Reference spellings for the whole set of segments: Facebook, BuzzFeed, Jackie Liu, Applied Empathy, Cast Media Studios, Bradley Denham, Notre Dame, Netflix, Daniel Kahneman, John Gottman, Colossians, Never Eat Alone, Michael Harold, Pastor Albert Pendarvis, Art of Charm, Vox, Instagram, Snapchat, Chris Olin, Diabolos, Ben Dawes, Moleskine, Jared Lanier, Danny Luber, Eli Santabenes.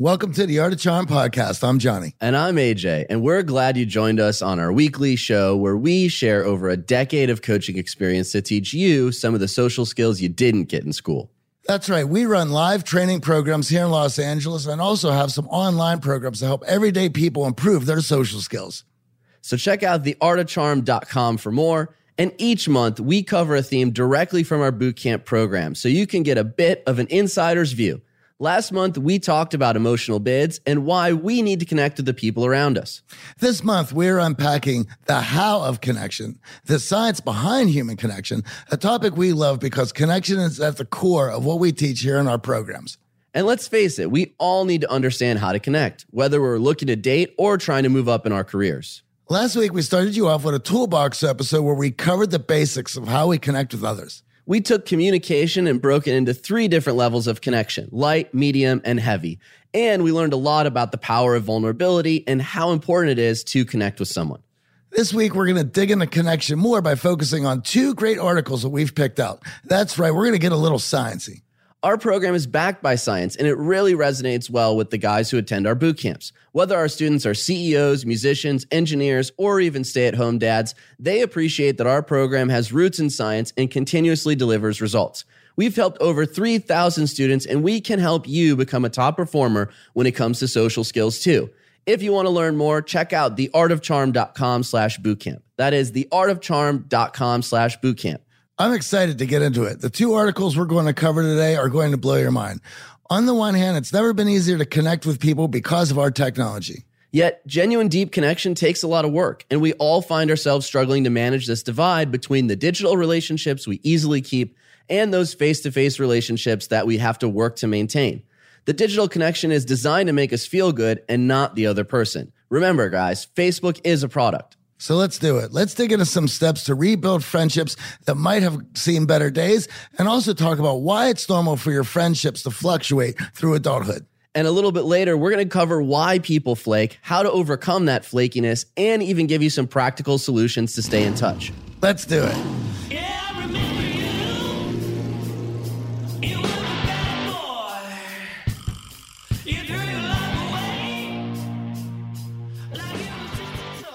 Welcome to the Art of Charm podcast. I'm Johnny. And I'm AJ. And we're glad you joined us on our weekly show where we share over a decade of coaching experience to teach you some of the social skills you didn't get in school. That's right. We run live training programs here in Los Angeles and also have some online programs to help everyday people improve their social skills. So check out theartofcharm.com for more. And each month we cover a theme directly from our bootcamp program so you can get a bit of an insider's view. Last month, we talked about emotional bids and why we need to connect to the people around us. This month, we're unpacking the how of connection, the science behind human connection, a topic we love because connection is at the core of what we teach here in our programs. And let's face it, we all need to understand how to connect, whether we're looking to date or trying to move up in our careers. Last week, we started you off with a toolbox episode where we covered the basics of how we connect with others. We took communication and broke it into three different levels of connection, light, medium, and heavy. And we learned a lot about the power of vulnerability and how important it is to connect with someone. This week, we're going to dig into connection more by focusing on two great articles that we've picked out. That's right, we're going to get a little sciencey. Our program is backed by science, and it really resonates well with the guys who attend our boot camps. Whether our students are CEOs, musicians, engineers, or even stay-at-home dads, they appreciate that our program has roots in science and continuously delivers results. We've helped over 3,000 students, and we can help you become a top performer when it comes to social skills, too. If you want to learn more, check out theartofcharm.com/bootcamp. That is theartofcharm.com/bootcamp. I'm excited to get into it. The two articles we're going to cover today are going to blow your mind. On the one hand, it's never been easier to connect with people because of our technology. Yet, genuine deep connection takes a lot of work, and we all find ourselves struggling to manage this divide between the digital relationships we easily keep and those face-to-face relationships that we have to work to maintain. The digital connection is designed to make us feel good and not the other person. Remember, guys, Facebook is a product. So let's do it. Let's dig into some steps to rebuild friendships that might have seen better days and also talk about why it's normal for your friendships to fluctuate through adulthood. And a little bit later, we're going to cover why people flake, how to overcome that flakiness, and even give you some practical solutions to stay in touch. Let's do it. Yeah, I remember you. You were the bad boy. You threw your life away like it was just a toy.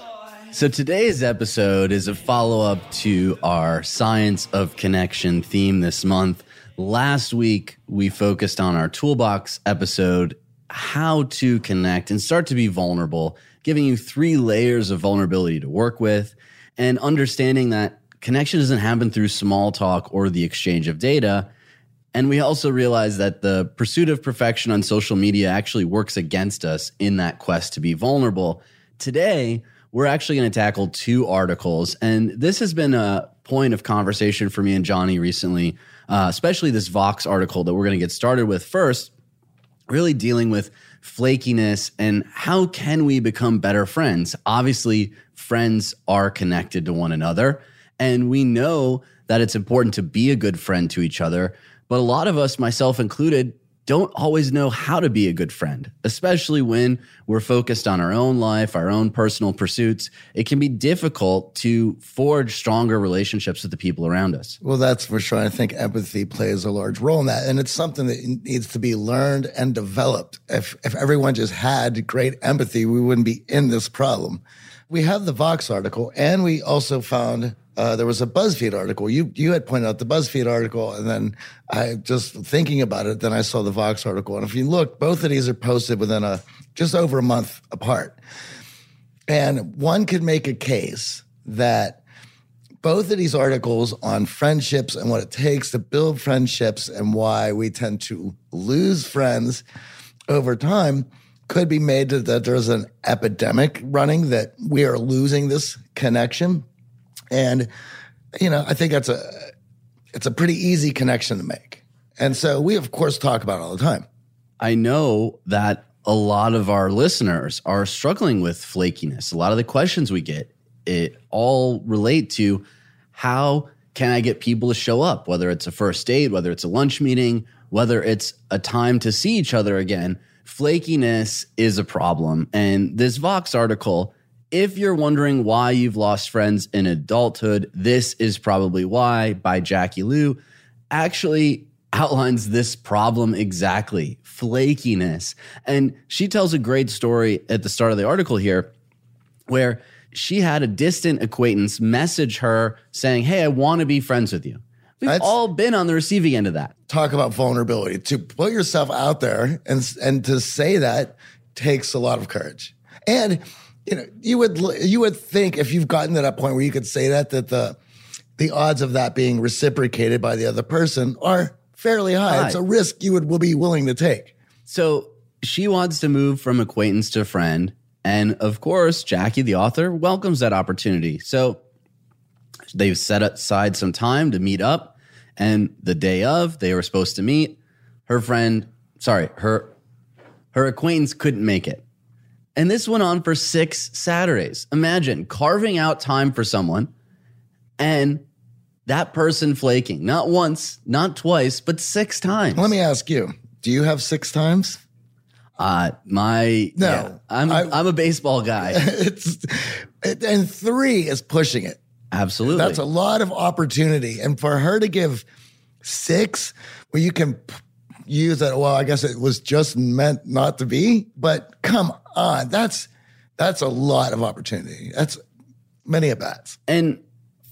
So today's episode is a follow-up to our Science of Connection theme this month. Last week, we focused on our toolbox episode, how to connect and start to be vulnerable, giving you three layers of vulnerability to work with and understanding that connection doesn't happen through small talk or the exchange of data. And we also realized that the pursuit of perfection on social media actually works against us in that quest to be vulnerable. Today, we're actually going to tackle two articles, and this has been a point of conversation for me and Johnny recently, especially this Vox article that we're going to get started with first, really dealing with flakiness and how can we become better friends? Obviously, friends are connected to one another, and we know that it's important to be a good friend to each other, but a lot of us, myself included, don't always know how to be a good friend, especially when we're focused on our own life, our own personal pursuits. It can be difficult to forge stronger relationships with the people around us. Well, that's for sure. I think empathy plays a large role in that. And it's something that needs to be learned and developed. If everyone just had great empathy, we wouldn't be in this problem. We have the Vox article, and we also found there was a BuzzFeed article. You had pointed out the BuzzFeed article, and then I just thinking about it, then I saw the Vox article. And if you look, both of these are posted within just over a month apart. And one could make a case that both of these articles on friendships and what it takes to build friendships and why we tend to lose friends over time could be made that there's an epidemic running, that we are losing this connection. And, you know, I think it's a pretty easy connection to make. And so we, of course, talk about it all the time. I know that a lot of our listeners are struggling with flakiness. A lot of the questions we get, it all relate to how can I get people to show up, whether it's a first date, whether it's a lunch meeting, whether it's a time to see each other again. Flakiness is a problem. And this Vox article, if you're wondering why you've lost friends in adulthood, This Is Probably Why by Jackie Liu, actually outlines this problem exactly, flakiness. And she tells a great story at the start of the article here where she had a distant acquaintance message her saying, hey, I want to be friends with you. We've all been on the receiving end of that. Talk about vulnerability. To put yourself out there and to say that takes a lot of courage. And you know, you would think if you've gotten to that point where you could say that, that the odds of that being reciprocated by the other person are fairly high. It's a risk you will be willing to take. So she wants to move from acquaintance to friend. And of course, Jackie, the author, welcomes that opportunity. So they've set aside some time to meet up. And the day of, they were supposed to meet. Her acquaintance couldn't make it. And this went on for 6 Saturdays. Imagine carving out time for someone and that person flaking. Not once, not twice, but 6 times. Let me ask you, do you have 6 times? I'm a baseball guy. And 3 is pushing it. Absolutely. That's a lot of opportunity. And for her to give 6, where you can use that, well, I guess it was just meant not to be, but come on, that's a lot of opportunity. That's many at-bats. And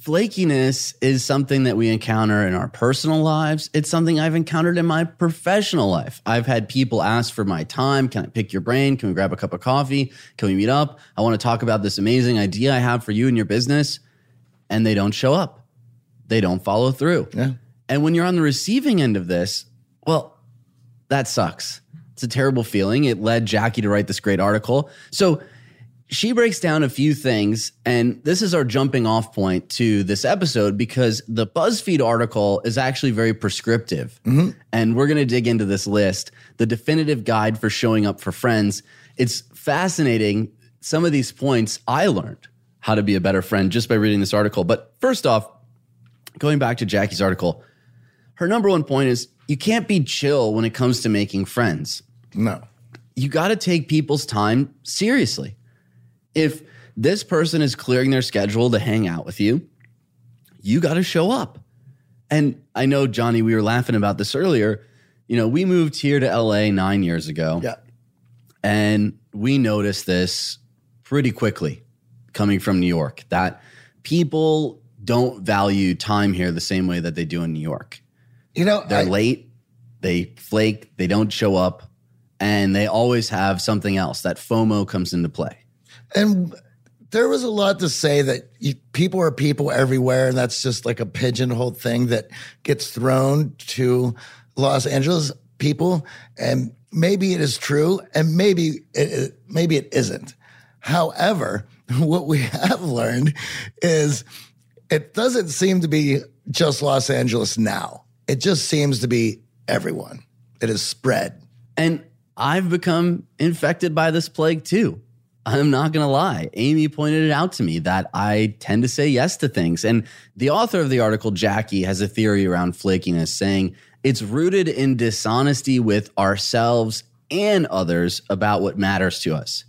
flakiness is something that we encounter in our personal lives. It's something I've encountered in my professional life. I've had people ask for my time. Can I pick your brain? Can we grab a cup of coffee? Can we meet up? I want to talk about this amazing idea I have for you and your business. And they don't show up. They don't follow through. Yeah. And when you're on the receiving end of this, well, that sucks. It's a terrible feeling. It led Jackie to write this great article. So she breaks down a few things, and this is our jumping off point to this episode because the BuzzFeed article is actually very prescriptive. Mm-hmm. And we're going to dig into this list, the definitive guide for showing up for friends. It's fascinating. Some of these points I learned how to be a better friend just by reading this article. But first off, going back to Jackie's article, her number one point is you can't be chill when it comes to making friends. No. You got to take people's time seriously. If this person is clearing their schedule to hang out with you, you got to show up. And I know, Johnny, we were laughing about this earlier. You know, we moved here to LA 9 years ago. Yeah. And we noticed this pretty quickly coming from New York, that people don't value time here the same way that they do in New York. You know, they're late, they flake, they don't show up, and they always have something else. That FOMO comes into play. And there was a lot to say that people are people everywhere, and that's just like a pigeonhole thing that gets thrown to Los Angeles people. And maybe it is true, and maybe it isn't. However, what we have learned is it doesn't seem to be just Los Angeles now. It just seems to be everyone. It is spread. And I've become infected by this plague too. I'm not going to lie. Amy pointed it out to me that I tend to say yes to things. And the author of the article, Jackie, has a theory around flakiness saying it's rooted in dishonesty with ourselves and others about what matters to us.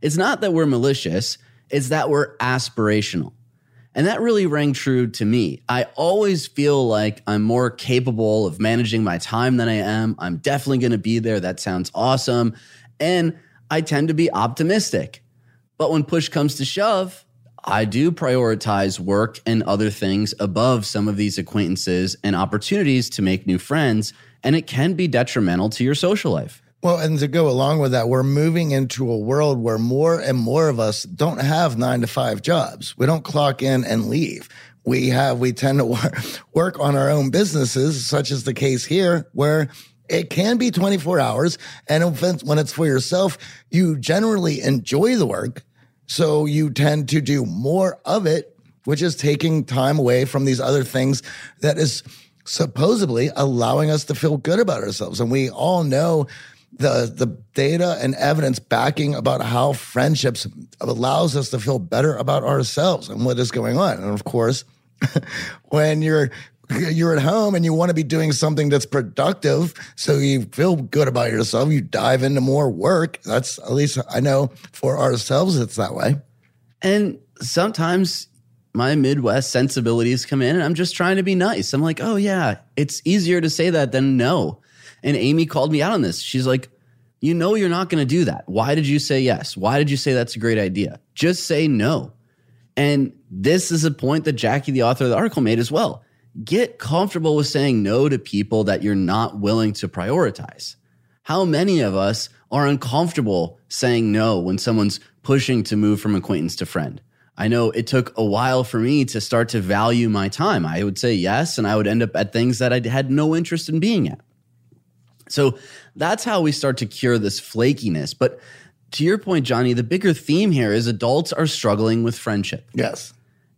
It's not that we're malicious. It's that we're aspirational. And that really rang true to me. I always feel like I'm more capable of managing my time than I am. I'm definitely going to be there. That sounds awesome. And I tend to be optimistic. But when push comes to shove, I do prioritize work and other things above some of these acquaintances and opportunities to make new friends. And it can be detrimental to your social life. Well, and to go along with that, we're moving into a world where more and more of us don't have 9-to-5 jobs. We don't clock in and leave. We tend to work on our own businesses, such as the case here, where it can be 24 hours. And when it's for yourself, you generally enjoy the work. So you tend to do more of it, which is taking time away from these other things that is supposedly allowing us to feel good about ourselves. And we all know the data and evidence backing about how friendships allows us to feel better about ourselves and what is going on. And of course, when you're at home and you want to be doing something that's productive so you feel good about yourself, you dive into more work. That's, at least I know for ourselves, it's that way. And sometimes my Midwest sensibilities come in and I'm just trying to be nice. I'm like, oh yeah, it's easier to say that than no. And Amy called me out on this. She's like, you know, you're not going to do that. Why did you say yes? Why did you say that's a great idea? Just say no. And this is a point that Jackie, the author of the article, made as well. Get comfortable with saying no to people that you're not willing to prioritize. How many of us are uncomfortable saying no when someone's pushing to move from acquaintance to friend? I know it took a while for me to start to value my time. I would say yes, and I would end up at things that I had no interest in being at. So that's how we start to cure this flakiness. But to your point, Johnny, the bigger theme here is adults are struggling with friendship. Yes.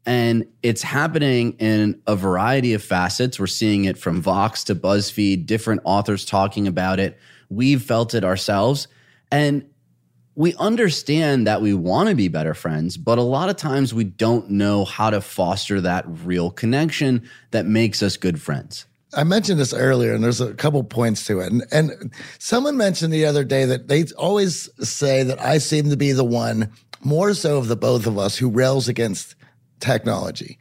And it's happening in a variety of facets. We're seeing it from Vox to BuzzFeed, different authors talking about it. We've felt it ourselves. And we understand that we want to be better friends, but a lot of times we don't know how to foster that real connection that makes us good friends. I mentioned this earlier, and there's a couple points to it. And someone mentioned the other day that they always say that I seem to be the one, more so of the both of us, who rails against technology.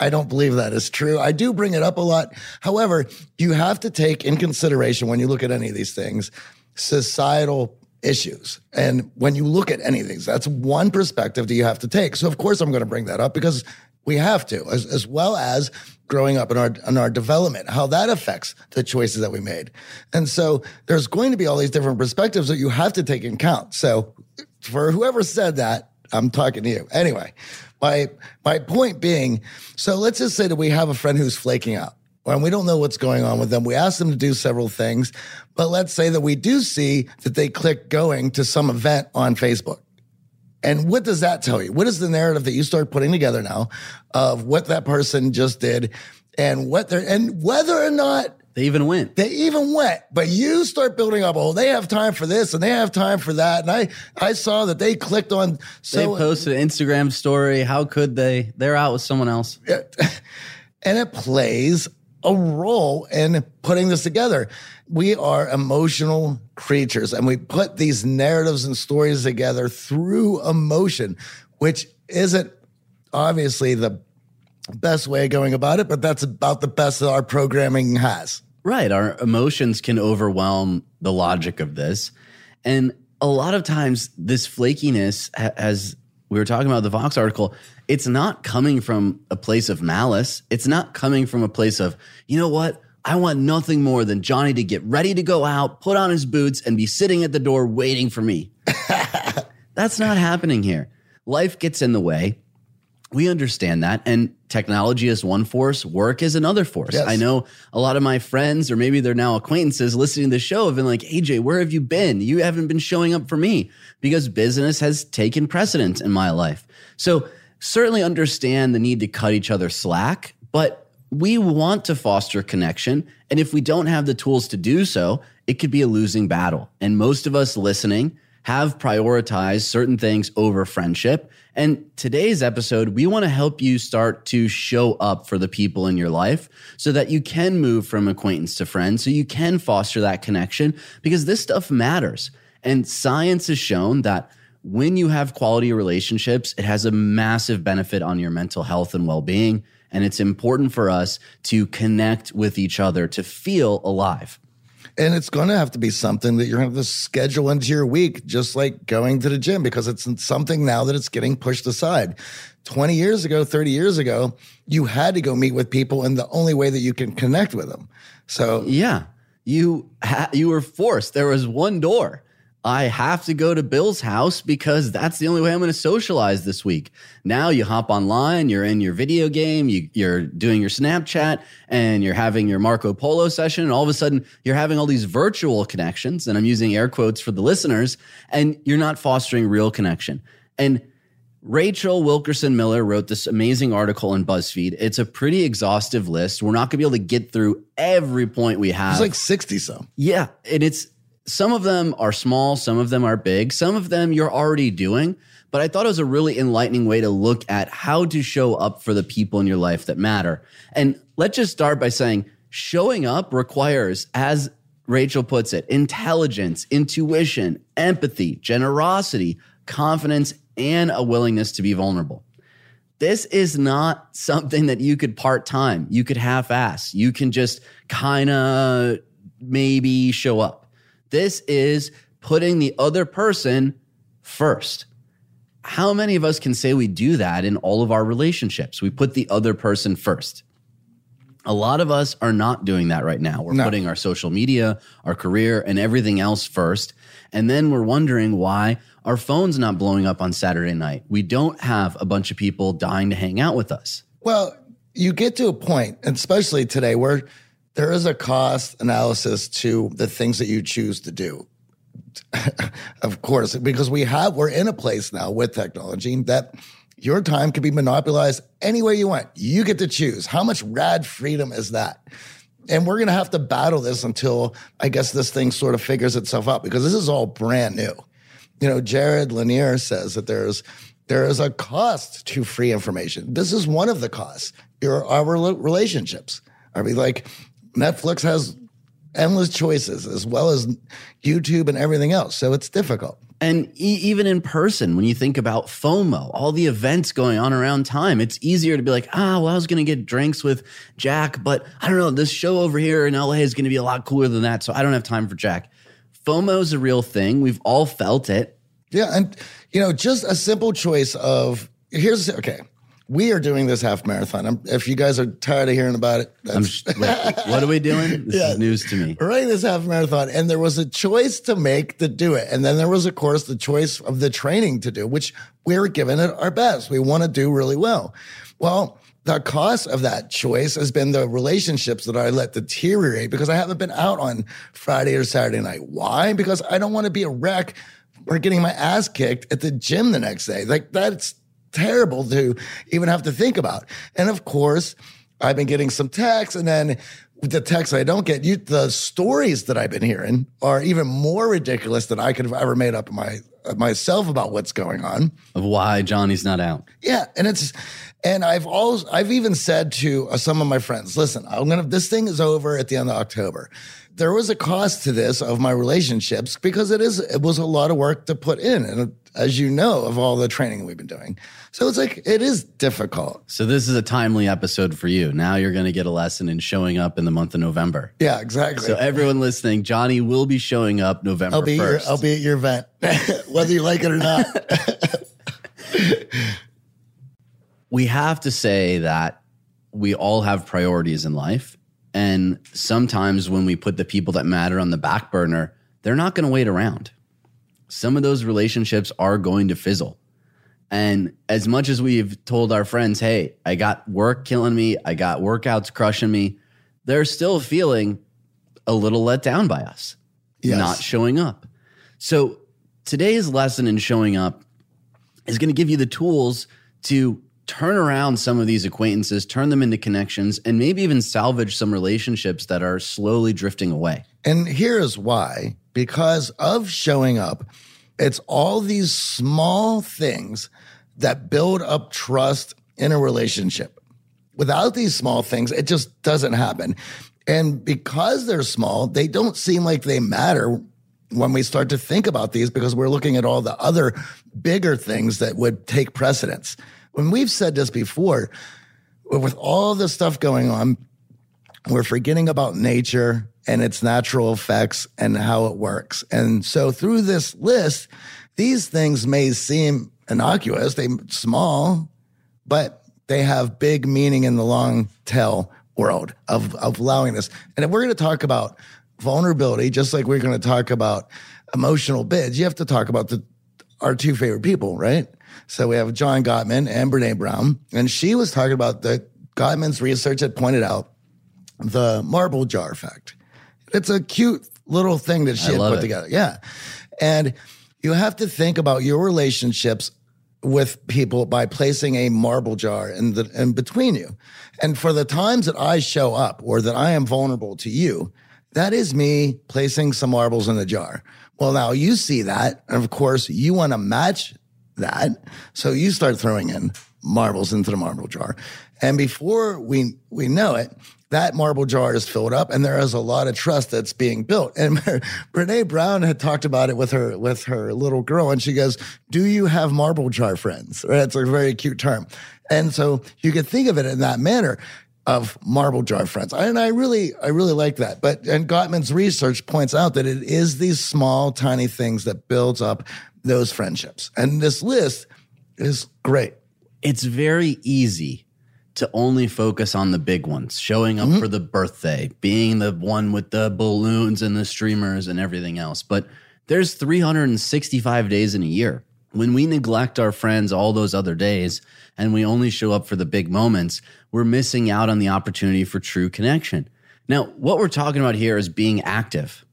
I don't believe that is true. I do bring it up a lot. However, you have to take in consideration when you look at any of these things, societal issues. And when you look at any of these, that's one perspective that you have to take. So of course I'm going to bring that up because we have to, as well as growing up in our development, how that affects the choices that we made. And so there's going to be all these different perspectives that you have to take in account. So for whoever said that, I'm talking to you. Anyway, my point being, so let's just say that we have a friend who's flaking out and we don't know what's going on with them. We ask them to do several things, but let's say that we do see that they click going to some event on Facebook. And what does that tell you? What is the narrative that you start putting together now of what that person just did and what they're, and whether or not They even went, but you start building up, oh, they have time for this and they have time for that. And I saw that they clicked on. So they posted an Instagram story. How could they? They're out with someone else. And it plays a role in putting this together. We are emotional creatures and we put these narratives and stories together through emotion, which isn't obviously the best way of going about it, but that's about the best that our programming has. Right. Our emotions can overwhelm the logic of this. And a lot of times this flakiness, as we were talking about the Vox article, it's not coming from a place of malice. It's not coming from a place of, you know what? I want nothing more than Johnny to get ready to go out, put on his boots, and be sitting at the door waiting for me. That's not happening here. Life gets in the way. We understand that. And technology is one force. Work is another force. Yes. I know a lot of my friends, or maybe they're now acquaintances listening to the show, have been like, AJ, where have you been? You haven't been showing up for me because business has taken precedence in my life. So certainly understand the need to cut each other slack, but we want to foster connection. And if we don't have the tools to do so, it could be a losing battle. And most of us listening have prioritized certain things over friendship. And today's episode, we want to help you start to show up for the people in your life so that you can move from acquaintance to friend, so you can foster that connection, because this stuff matters. And science has shown that when you have quality relationships, it has a massive benefit on your mental health and well-being. And it's important for us to connect with each other, to feel alive. And it's going to have to be something that you're going to have to schedule into your week, just like going to the gym, because it's something now that it's getting pushed aside. 20 years ago, 30 years ago, you had to go meet with people, and the only way that you can connect with them. So yeah, you were forced. There was one door. I have to go to Bill's house because that's the only way I'm going to socialize this week. Now you hop online, you're in your video game, you're doing your Snapchat, and you're having your Marco Polo session. And all of a sudden, you're having all these virtual connections. And I'm using air quotes for the listeners. And you're not fostering real connection. And Rachel Wilkerson Miller wrote this amazing article in BuzzFeed. It's a pretty exhaustive list. We're not going to be able to get through every point we have. It's like 60 some. Yeah. And it's Some of them are small, some of them are big, some of them you're already doing, but I thought it was a really enlightening way to look at how to show up for the people in your life that matter. And let's just start by saying showing up requires, as Rachel puts it, intelligence, intuition, empathy, generosity, confidence, and a willingness to be vulnerable. This is not something that you could part-time, you could half-ass, you can just kind of maybe show up. This is putting the other person first. How many of us can say we do that in all of our relationships? We put the other person first. A lot of us are not doing that right now. We're putting our social media, our career, and everything else first. And then we're wondering why our phone's not blowing up on Saturday night. We don't have a bunch of people dying to hang out with us. Well, you get to a point, especially today, where there is a cost analysis to the things that you choose to do. Of course, because we're in a place now with technology that your time can be monopolized any way you want. You get to choose. How much rad freedom is that? And we're going to have to battle this until, I guess, this thing sort of figures itself out, because this is all brand new. You know, Jared Lanier says that there is a cost to free information. This is one of the costs. Our relationships. I mean, like, Netflix has endless choices, as well as YouTube and everything else. So it's difficult. And even in person, when you think about FOMO, all the events going on around time, it's easier to be like, well, I was going to get drinks with Jack, but I don't know, this show over here in LA is going to be a lot cooler than that, so I don't have time for Jack. FOMO is a real thing. We've all felt it. Yeah. And, you know, just a simple choice of we are doing this half marathon. If you guys are tired of hearing about it, what are we doing? This is news to me. We're running this half marathon, and there was a choice to make to do it. And then there was, of course, the choice of the training to do, which we were giving it our best. We want to do really well. Well, the cost of that choice has been the relationships that I let deteriorate because I haven't been out on Friday or Saturday night. Why? Because I don't want to be a wreck or getting my ass kicked at the gym the next day. Like, that's terrible to even have to think about. And of course, I've been getting some texts, and then the texts I don't get, the stories that I've been hearing are even more ridiculous than I could have ever made up myself about what's going on. Of why Johnny's not out. Yeah. And I've even said to some of my friends, listen, this thing is over at the end of October. There was a cost to this of my relationships because it was a lot of work to put in. And as you know, of all the training we've been doing. So it's like, it is difficult. So this is a timely episode for you. Now you're going to get a lesson in showing up in the month of November. Yeah, exactly. So everyone listening, Johnny will be showing up November 1st. I'll be at your event, whether you like it or not. We have to say that we all have priorities in life. And sometimes when we put the people that matter on the back burner, they're not going to wait around. Some of those relationships are going to fizzle. And as much as we've told our friends, hey, I got work killing me, I got workouts crushing me, they're still feeling a little let down by us, not showing up. So today's lesson in showing up is going to give you the tools to turn around some of these acquaintances, turn them into connections, and maybe even salvage some relationships that are slowly drifting away. And here's why. Because of showing up, it's all these small things that build up trust in a relationship. Without these small things, it just doesn't happen. And because they're small, they don't seem like they matter when we start to think about these, because we're looking at all the other bigger things that would take precedence. When we've said this before, with all the stuff going on, we're forgetting about nature and its natural effects and how it works. And so through this list, these things may seem innocuous, they're small, but they have big meaning in the long tail world of allowing this. And we're going to talk about vulnerability, just like we're going to talk about emotional bids. You have to talk about our two favorite people, right? So we have John Gottman and Brené Brown. And she was talking about Gottman's research had pointed out the marble jar effect. It's a cute little thing that she had put together. Yeah. And you have to think about your relationships with people by placing a marble jar in between you. And for the times that I show up or that I am vulnerable to you, that is me placing some marbles in a jar. Well, now you see that, and of course, you want to match that. So you start throwing in marbles into the marble jar. And before we know it, that marble jar is filled up, and there is a lot of trust that's being built. And Brené Brown had talked about it with her little girl, and she goes, "Do you have marble jar friends?" Right? It's a very cute term. And so you could think of it in that manner of marble jar friends. And I really like that. And Gottman's research points out that it is these small, tiny things that builds up those friendships. And this list is great. It's very easy to only focus on the big ones, showing up for the birthday, being the one with the balloons and the streamers and everything else. But there's 365 days in a year. When we neglect our friends all those other days and we only show up for the big moments, we're missing out on the opportunity for true connection. Now, what we're talking about here is being active.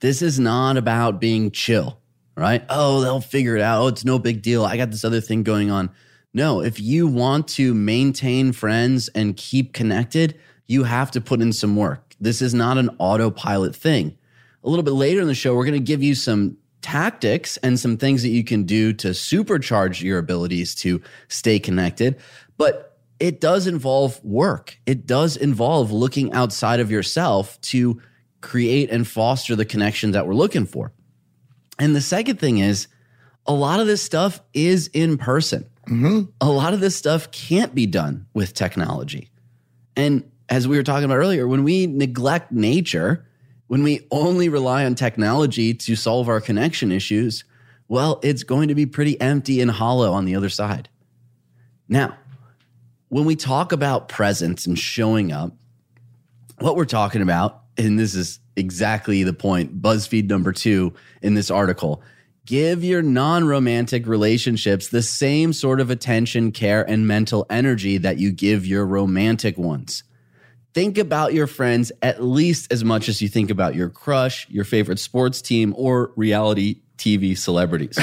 This is not about being chill, right? Oh, they'll figure it out. Oh, it's no big deal. I got this other thing going on. No, if you want to maintain friends and keep connected, you have to put in some work. This is not an autopilot thing. A little bit later in the show, we're going to give you some tactics and some things that you can do to supercharge your abilities to stay connected. But it does involve work. It does involve looking outside of yourself to create and foster the connections that we're looking for. And the second thing is, a lot of this stuff is in person. Mm-hmm. A lot of this stuff can't be done with technology. And as we were talking about earlier, when we neglect nature, when we only rely on technology to solve our connection issues, well, it's going to be pretty empty and hollow on the other side. Now, when we talk about presence and showing up, what we're talking about, and this is exactly the point, BuzzFeed number 2 in this article, give your non-romantic relationships the same sort of attention, care, and mental energy that you give your romantic ones. Think about your friends at least as much as you think about your crush, your favorite sports team, or reality TV celebrities.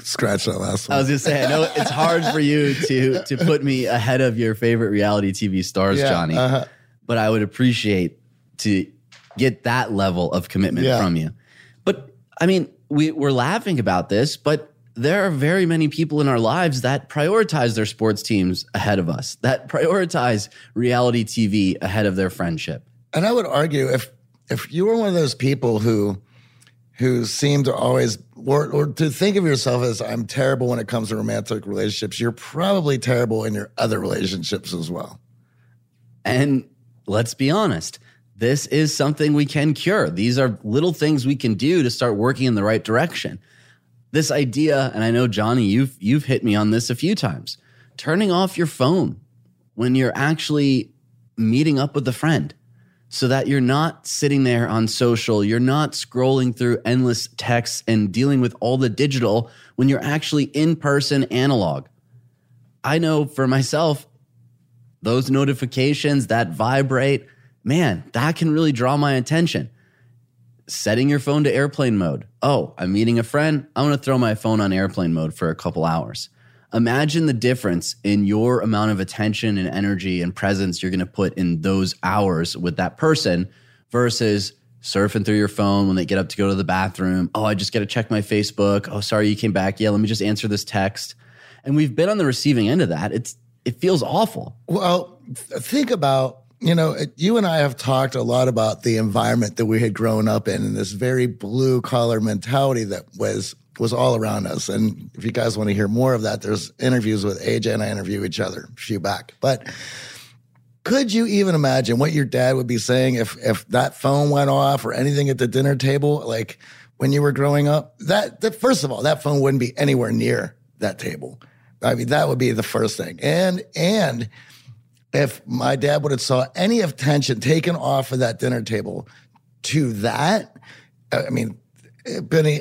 Scratch that last one. I was going to say, I know it's hard for you to put me ahead of your favorite reality TV stars, Johnny, but I would appreciate to get that level of commitment from you. But I mean, we're laughing about this, but there are very many people in our lives that prioritize their sports teams ahead of us, that prioritize reality TV ahead of their friendship. And I would argue if you were one of those people who seem to always or to think of yourself as I'm terrible when it comes to romantic relationships, you're probably terrible in your other relationships as well. And let's be honest. This is something we can cure. These are little things we can do to start working in the right direction. This idea, and I know, Johnny, you've hit me on this a few times, turning off your phone when you're actually meeting up with a friend so that you're not sitting there on social, you're not scrolling through endless texts and dealing with all the digital when you're actually in-person analog. I know for myself, those notifications that vibrate, man, that can really draw my attention. Setting your phone to airplane mode. Oh, I'm meeting a friend. I'm going to throw my phone on airplane mode for a couple hours. Imagine the difference in your amount of attention and energy and presence you're going to put in those hours with that person versus surfing through your phone when they get up to go to the bathroom. Oh, I just got to check my Facebook. Oh, sorry, you came back. Yeah, let me just answer this text. And we've been on the receiving end of that. It feels awful. Well, think about, you know, you and I have talked a lot about the environment that we had grown up in and this very blue-collar mentality that was all around us. And if you guys want to hear more of that, there's interviews with AJ and I interview each other a few back. But could you even imagine what your dad would be saying if that phone went off or anything at the dinner table, like when you were growing up? That first of all, that phone wouldn't be anywhere near that table. I mean, that would be the first thing. And if my dad would have saw any attention taken off of that dinner table to that, I mean, Benny,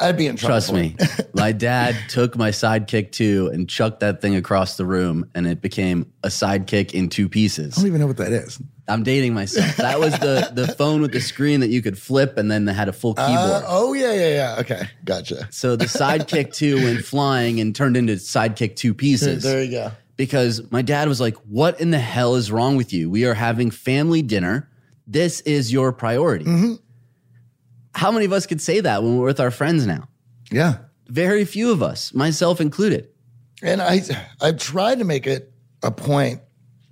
I'd be in trouble. Trust me, my dad took my sidekick too and chucked that thing across the room, and it became a sidekick in two pieces. I don't even know what that is. I'm dating myself. That was the phone with the screen that you could flip and then they had a full keyboard. Oh, yeah. Okay, gotcha. So the sidekick too went flying and turned into sidekick two pieces. There you go. Because my dad was like, what in the hell is wrong with you? We are having family dinner. This is your priority. Mm-hmm. How many of us could say that when we're with our friends now? Yeah. Very few of us, myself included. And I've tried to make it a point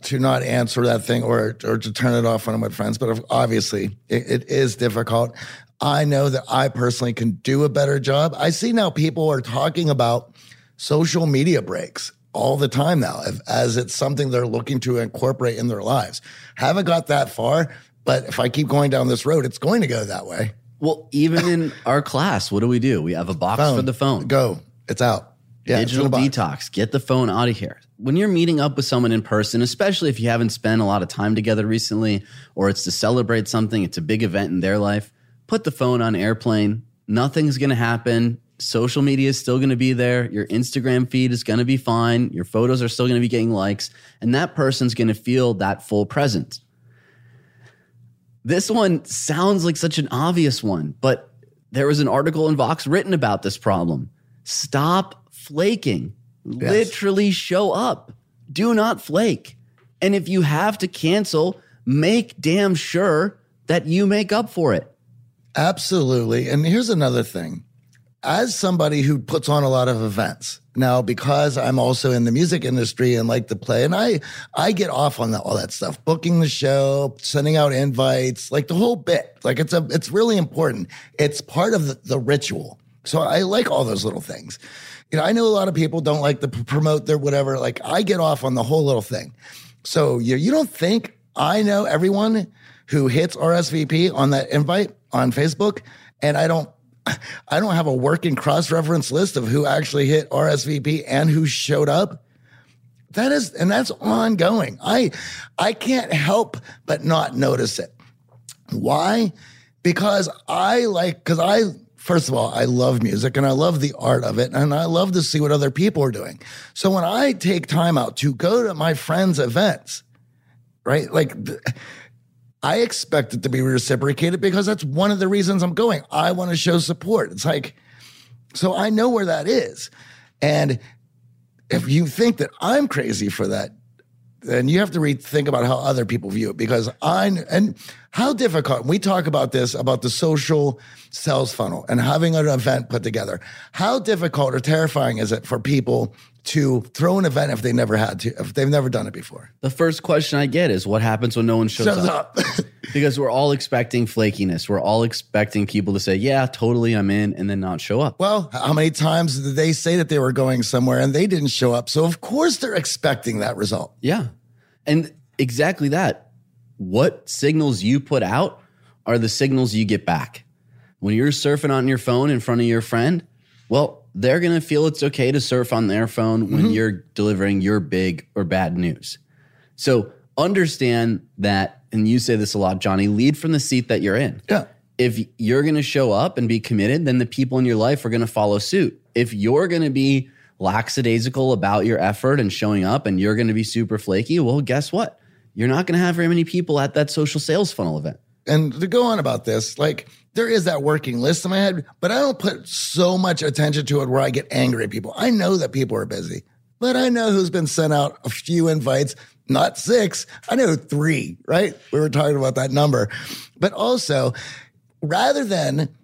to not answer that thing or to turn it off when I'm with friends, but obviously it is difficult. I know that I personally can do a better job. I see now people are talking about social media breaks all the time now as it's something they're looking to incorporate in their lives. Haven't got that far, but if I keep going down this road, it's going to go that way. Well, even in our class, what do? We have a box for the phone. Go. It's out. Yeah, digital detox. Get the phone out of here. When you're meeting up with someone in person, especially if you haven't spent a lot of time together recently, or it's to celebrate something, it's a big event in their life, put the phone on airplane. Nothing's going to happen. Social media is still going to be there. Your Instagram feed is going to be fine. Your photos are still going to be getting likes. And that person's going to feel that full presence. This one sounds like such an obvious one, but there was an article in Vox written about this problem. Stop flaking. Yes. Literally show up. Do not flake. And if you have to cancel, make damn sure that you make up for it. Absolutely. And here's another thing. As somebody who puts on a lot of events, now because I'm also in the music industry and like to play, and I get off on all that stuff, booking the show, sending out invites, like the whole bit. Like it's really important. It's part of the ritual. So I like all those little things. You know, I know a lot of people don't like to promote their whatever. Like I get off on the whole little thing. So you don't think I know everyone who hits RSVP on that invite on Facebook, and I don't have a working cross-reference list of who actually hit RSVP and who showed up. That's ongoing. I can't help but not notice it. Why? Because first of all, I love music and I love the art of it and I love to see what other people are doing. So when I take time out to go to my friends' events, right? Like I expect it to be reciprocated because that's one of the reasons I'm going. I want to show support. It's like, so I know where that is. And if you think that I'm crazy for that, then you have to rethink about how other people view it and how difficult. We talk about this, about the social sales funnel and having an event put together. How difficult or terrifying is it for people to throw an event if they've never done it before? The first question I get is, what happens when no one shows up? Because we're all expecting flakiness. We're all expecting people to say, yeah, totally, I'm in, and then not show up. Well, how many times did they say that they were going somewhere and they didn't show up? So of course they're expecting that result. Yeah. And exactly that. What signals you put out are the signals you get back. When you're surfing on your phone in front of your friend, well, they're going to feel it's okay to surf on their phone when you're delivering your big or bad news. So understand that, and you say this a lot, Johnny, lead from the seat that you're in. Yeah. If you're going to show up and be committed, then the people in your life are going to follow suit. If you're going to be lackadaisical about your effort and showing up and you're going to be super flaky, well, guess what? You're not going to have very many people at that social sales funnel event. And to go on about this, like there is that working list in my head, but I don't put so much attention to it where I get angry at people. I know that people are busy, but I know who's been sent out a few invites, not 6. I know 3, right? We were talking about that number. But also, rather than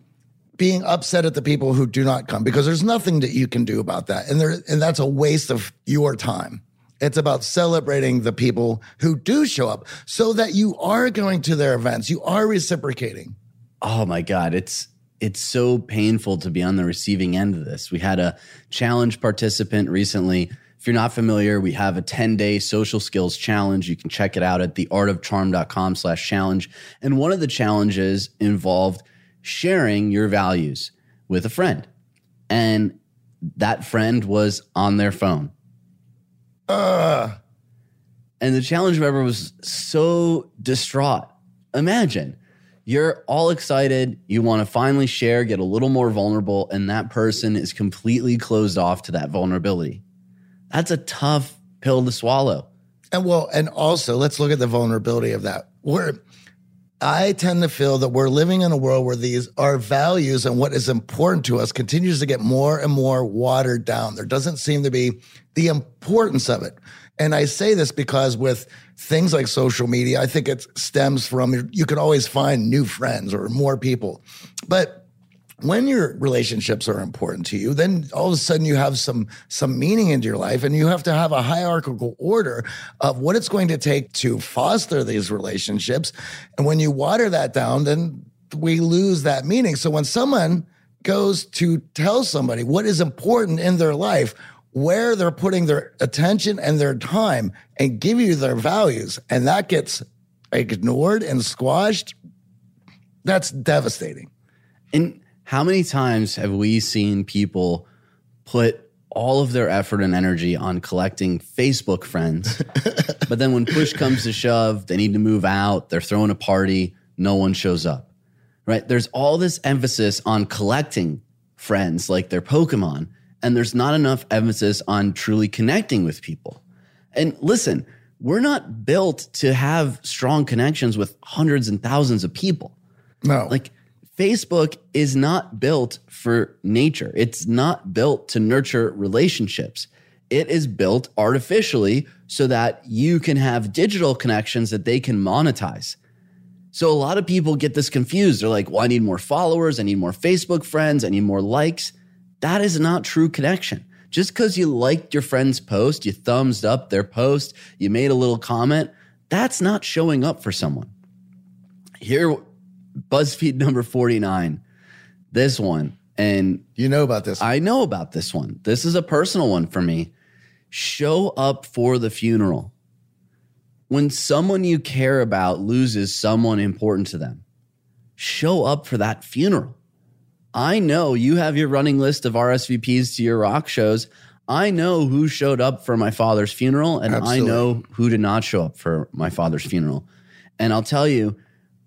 being upset at the people who do not come, because there's nothing that you can do about that. And that's a waste of your time. It's about celebrating the people who do show up so that you are going to their events. You are reciprocating. Oh, my God. It's so painful to be on the receiving end of this. We had a challenge participant recently. If you're not familiar, we have a 10-day social skills challenge. You can check it out at theartofcharm.com/challenge. And one of the challenges involved sharing your values with a friend. And that friend was on their phone. And the challenge member was so distraught. Imagine you're all excited. You want to finally share, get a little more vulnerable. And that person is completely closed off to that vulnerability. That's a tough pill to swallow. And also let's look at the vulnerability of that. We're I tend to feel that we're living in a world where these our values and what is important to us continues to get more and more watered down. There doesn't seem to be the importance of it. And I say this because with things like social media, I think it stems from, you can always find new friends or more people. But when your relationships are important to you, then all of a sudden you have some meaning into your life, and you have to have a hierarchical order of what it's going to take to foster these relationships. And when you water that down, then we lose that meaning. So when someone goes to tell somebody what is important in their life, where they're putting their attention and their time, and give you their values, and that gets ignored and squashed, that's devastating. And how many times have we seen people put all of their effort and energy on collecting Facebook friends, but then when push comes to shove, they need to move out, they're throwing a party, no one shows up, right? There's all this emphasis on collecting friends like they're Pokemon, and there's not enough emphasis on truly connecting with people. And listen, we're not built to have strong connections with hundreds and thousands of people. No. Like, Facebook is not built for nature. It's not built to nurture relationships. It is built artificially so that you can have digital connections that they can monetize. So a lot of people get this confused. They're like, well, I need more followers. I need more Facebook friends. I need more likes. That is not true connection. Just because you liked your friend's post, you thumbs up their post, you made a little comment, that's not showing up for someone. Here, BuzzFeed number 49, this one. And you know about this one. I know about this one. This is a personal one for me. Show up for the funeral. When someone you care about loses someone important to them, show up for that funeral. I know you have your running list of RSVPs to your rock shows. I know who showed up for my father's funeral, and absolutely, I know who did not show up for my father's funeral. And I'll tell you,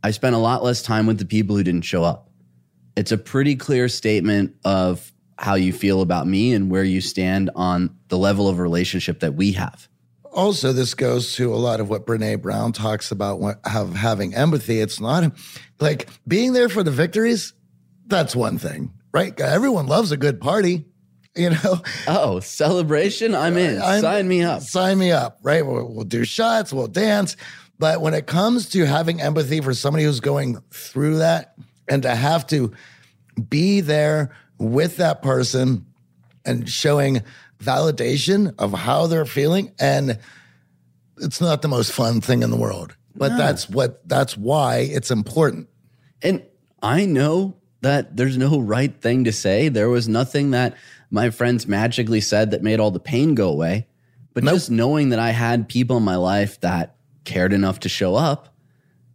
I spent a lot less time with the people who didn't show up. It's a pretty clear statement of how you feel about me and where you stand on the level of relationship that we have. Also, this goes to a lot of what Brené Brown talks about, having empathy. It's not like being there for the victories. That's one thing, right? Everyone loves a good party, you know? Oh, celebration? I'm in. Sign me up. Sign me up, right? We'll do shots. We'll dance. But when it comes to having empathy for somebody who's going through that, and to have to be there with that person and showing validation of how they're feeling, and it's not the most fun thing in the world, but that's why it's important. And I know that there's no right thing to say. There was nothing that my friends magically said that made all the pain go away, but just knowing that I had people in my life that cared enough to show up,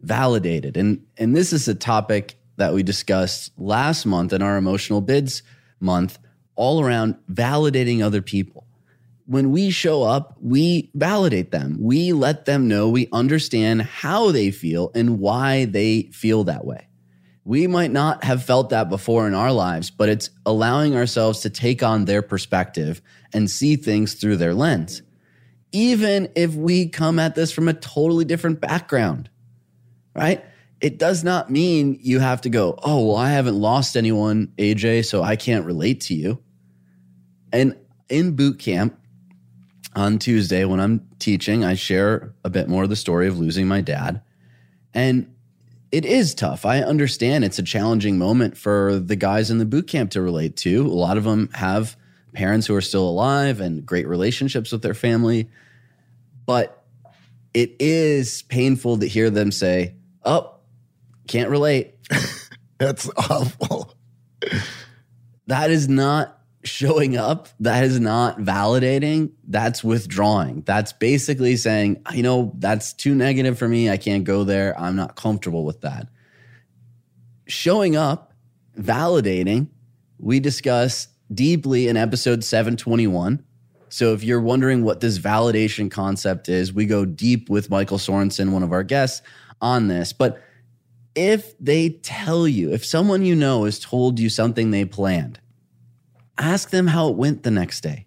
validated. And this is a topic that we discussed last month in our Emotional Bids month, all around validating other people. When we show up, we validate them. We let them know we understand how they feel and why they feel that way. We might not have felt that before in our lives, but it's allowing ourselves to take on their perspective and see things through their lens. Even if we come at this from a totally different background, right? It does not mean you have to go, oh, well, I haven't lost anyone, AJ, so I can't relate to you. And in boot camp on Tuesday, when I'm teaching, I share a bit more of the story of losing my dad. And it is tough. I understand it's a challenging moment for the guys in the boot camp to relate to. A lot of them have parents who are still alive and great relationships with their family. But it is painful to hear them say, oh, can't relate. That's awful. That is not showing up. That is not validating. That's withdrawing. That's basically saying, you know, that's too negative for me. I can't go there. I'm not comfortable with that. Showing up, validating, we discuss deeply in episode 721. So if you're wondering what this validation concept is, we go deep with Michael Sorensen, one of our guests, on this. But if they tell you, if someone you know has told you something they planned, ask them how it went the next day.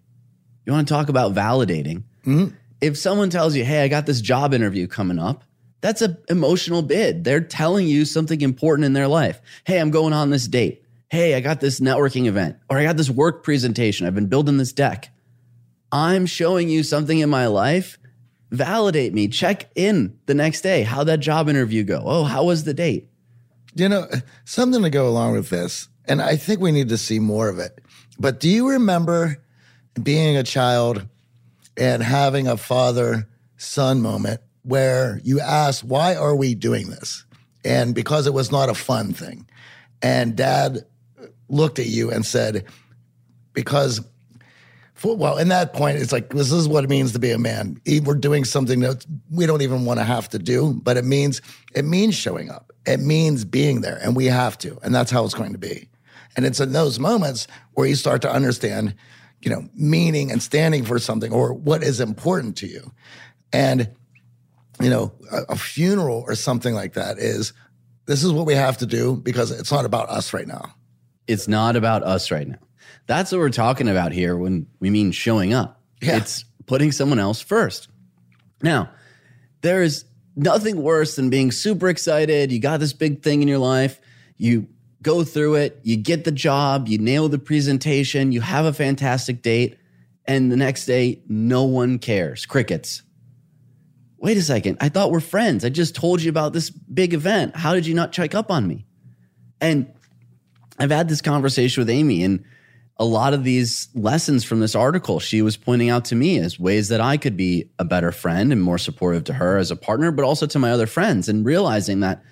You want to talk about validating. Mm-hmm. If someone tells you, hey, I got this job interview coming up, That's an emotional bid. They're telling you something important in their life. Hey, I'm going on this date. Hey, I got this networking event, or I got this work presentation. I've been building this deck. I'm showing you something in my life. Validate me. Check in the next day. How'd that job interview go? Oh, how was the date? You know, something to go along with this, and I think we need to see more of it. But do you remember being a child and having a father-son moment where you asked, why are we doing this? And because it was not a fun thing. And dad looked at you and said, because, well, in that point, it's like, this is what it means to be a man. We're doing something that we don't even want to have to do, but it means showing up. It means being there, and we have to, and that's how it's going to be. And it's in those moments where you start to understand, you know, meaning and standing for something or what is important to you. And, you know, a funeral or something like that is, this is what we have to do because it's not about us right now. It's not about us right now. That's what we're talking about here when we mean showing up. Yeah. It's putting someone else first. Now, there is nothing worse than being super excited. You got this big thing in your life. You go through it. You get the job. You nail the presentation. You have a fantastic date. And the next day, no one cares. Crickets. Wait a second. I thought we're friends. I just told you about this big event. How did you not check up on me? And I've had this conversation with Amy, and a lot of these lessons from this article she was pointing out to me as ways that I could be a better friend and more supportive to her as a partner, but also to my other friends, and realizing that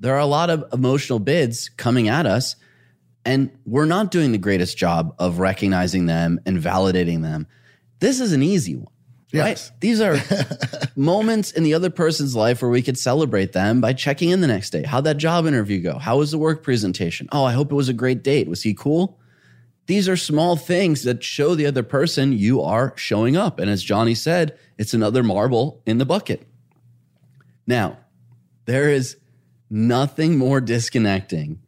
there are a lot of emotional bids coming at us, and we're not doing the greatest job of recognizing them and validating them. This is an easy one, yes. Right? These are moments in the other person's life where we could celebrate them by checking in the next day. How'd that job interview go? How was the work presentation? Oh, I hope it was a great date. Was he cool? These are small things that show the other person you are showing up. And as Johnny said, it's another marble in the bucket. Now, there is nothing more disconnecting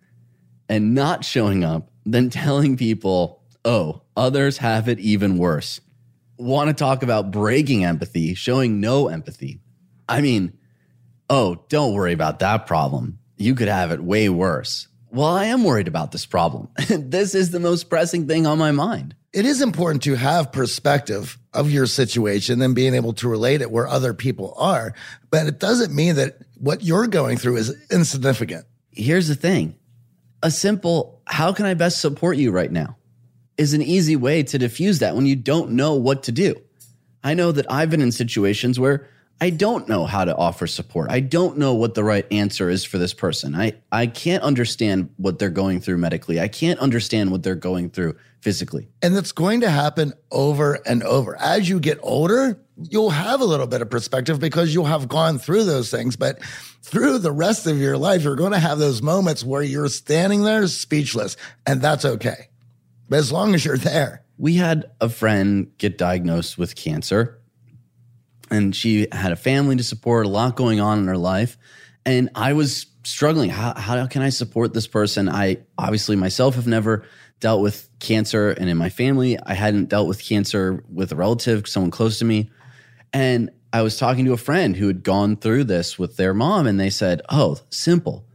and not showing up than telling people, oh, others have it even worse. Want to talk about breaking empathy, showing no empathy. I mean, oh, don't worry about that problem. You could have it way worse. Well, I am worried about this problem. This is the most pressing thing on my mind. It is important to have perspective of your situation and being able to relate it where other people are, but it doesn't mean that what you're going through is insignificant. Here's the thing. A simple, how can I best support you right now, is an easy way to diffuse that when you don't know what to do. I know that I've been in situations where I don't know how to offer support. I don't know what the right answer is for this person. I can't understand what they're going through medically. I can't understand what they're going through physically. And that's going to happen over and over. As you get older, you'll have a little bit of perspective because you'll have gone through those things. But through the rest of your life, you're going to have those moments where you're standing there speechless, and that's okay. But as long as you're there. We had a friend get diagnosed with cancer. And she had a family to support, a lot going on in her life. And I was struggling. How can I support this person? I obviously myself have never dealt with cancer. And in my family, I hadn't dealt with cancer with a relative, someone close to me. And I was talking to a friend who had gone through this with their mom. And they said, oh, simple.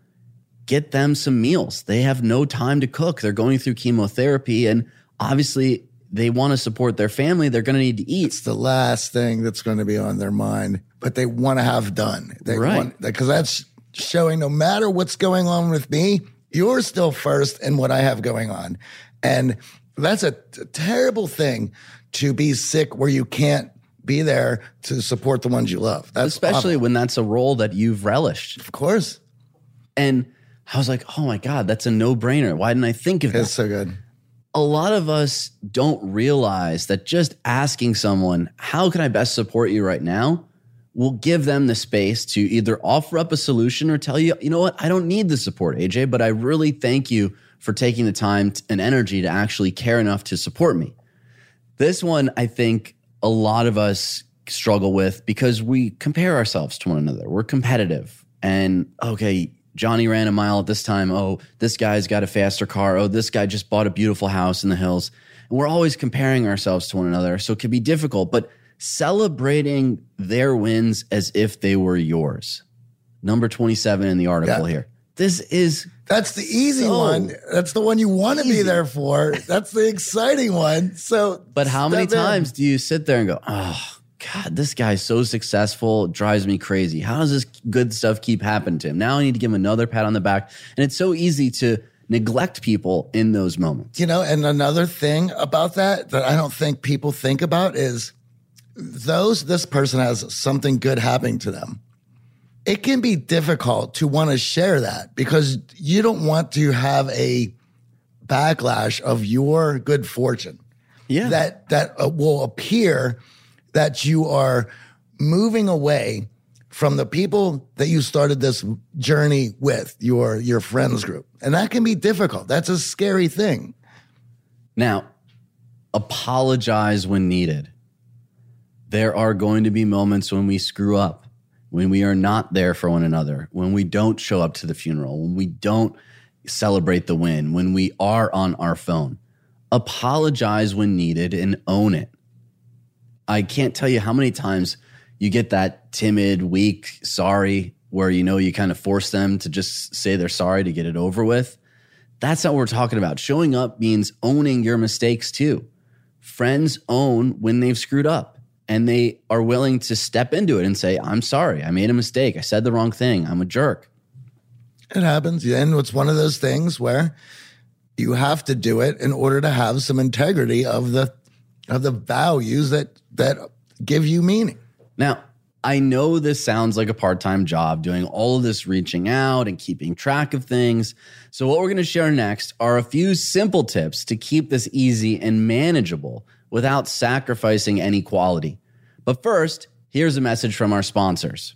Get them some meals. They have no time to cook. They're going through chemotherapy. And obviously, they want to support their family. They're going to need to eat. It's the last thing that's going to be on their mind, but they want to have done. Right. Because that's showing no matter what's going on with me, you're still first in what I have going on. And that's a terrible thing, to be sick where you can't be there to support the ones you love. That's especially awful. When that's a role that you've relished. Of course. And I was like, oh my God, that's a no-brainer. Why didn't I think of that? That's so good. A lot of us don't realize that just asking someone, how can I best support you right now, will give them the space to either offer up a solution or tell you, you know what, I don't need the support, AJ, but I really thank you for taking the time and energy to actually care enough to support me. This one, I think a lot of us struggle with because we compare ourselves to one another. We're competitive. And okay, Johnny ran a mile at this time. Oh, this guy's got a faster car. Oh, this guy just bought a beautiful house in the hills. And we're always comparing ourselves to one another. So it can be difficult, but celebrating their wins as if they were yours. number 27 in the article here. That's the easy one. That's the one you want to be there for. That's the exciting one. So, but how many times do you sit there and go, oh, God, this guy's so successful, it drives me crazy. How does this good stuff keep happening to him? Now I need to give him another pat on the back. And it's so easy to neglect people in those moments. You know, and another thing about that I don't think people think about is this person has something good happening to them. It can be difficult to want to share that because you don't want to have a backlash of your good fortune. Yeah. That will appear that you are moving away from the people that you started this journey with, your friends group. And that can be difficult. That's a scary thing. Now, apologize when needed. There are going to be moments when we screw up, when we are not there for one another, when we don't show up to the funeral, when we don't celebrate the win, when we are on our phone. Apologize when needed and own it. I can't tell you how many times you get that timid, weak, sorry, where you kind of force them to just say they're sorry to get it over with. That's not what we're talking about. Showing up means owning your mistakes too. Friends own when they've screwed up and they are willing to step into it and say, I'm sorry, I made a mistake. I said the wrong thing. I'm a jerk. It happens. And it's one of those things where you have to do it in order to have some integrity of the values that give you meaning. Now, I know this sounds like a part-time job, doing all of this reaching out and keeping track of things. So what we're going to share next are a few simple tips to keep this easy and manageable without sacrificing any quality. But first, here's a message from our sponsors.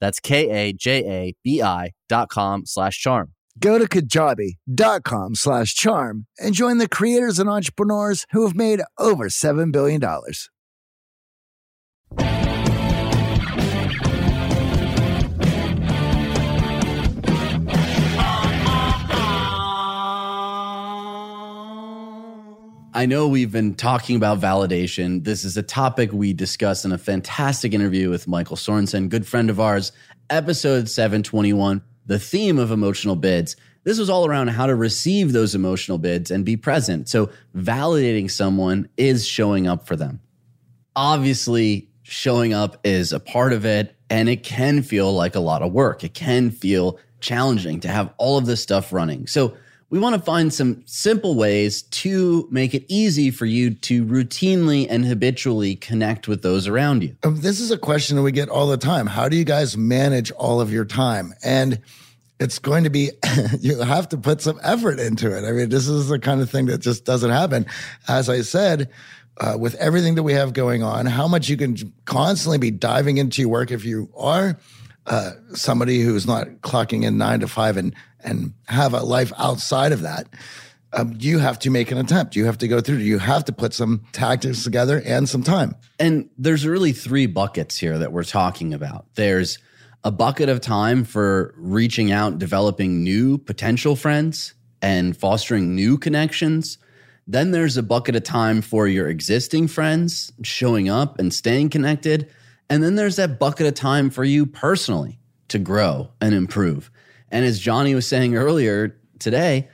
That's KAJABI.com/charm. Go to Kajabi.com/charm and join the creators and entrepreneurs who have made over $7 billion. I know we've been talking about validation. This is a topic we discuss in a fantastic interview with Michael Sorensen, good friend of ours, episode 721, the theme of emotional bids. This was all around how to receive those emotional bids and be present. So validating someone is showing up for them. Obviously, showing up is a part of it, and it can feel like a lot of work. It can feel challenging to have all of this stuff running. So we want to find some simple ways to make it easy for you to routinely and habitually connect with those around you. This is a question that we get all the time. How do you guys manage all of your time? And it's going to be, you have to put some effort into it. I mean, this is the kind of thing that just doesn't happen. As I said, with everything that we have going on, how much you can constantly be diving into your work if you are somebody who's not clocking in 9 to 5 and have a life outside of that, you have to make an attempt. You have to go through. You have to put some tactics together and some time. And there's really 3 buckets here that we're talking about. There's a bucket of time for reaching out, developing new potential friends and fostering new connections. Then there's a bucket of time for your existing friends, showing up and staying connected. And then there's that bucket of time for you personally to grow and improve. And as Johnny was saying earlier today,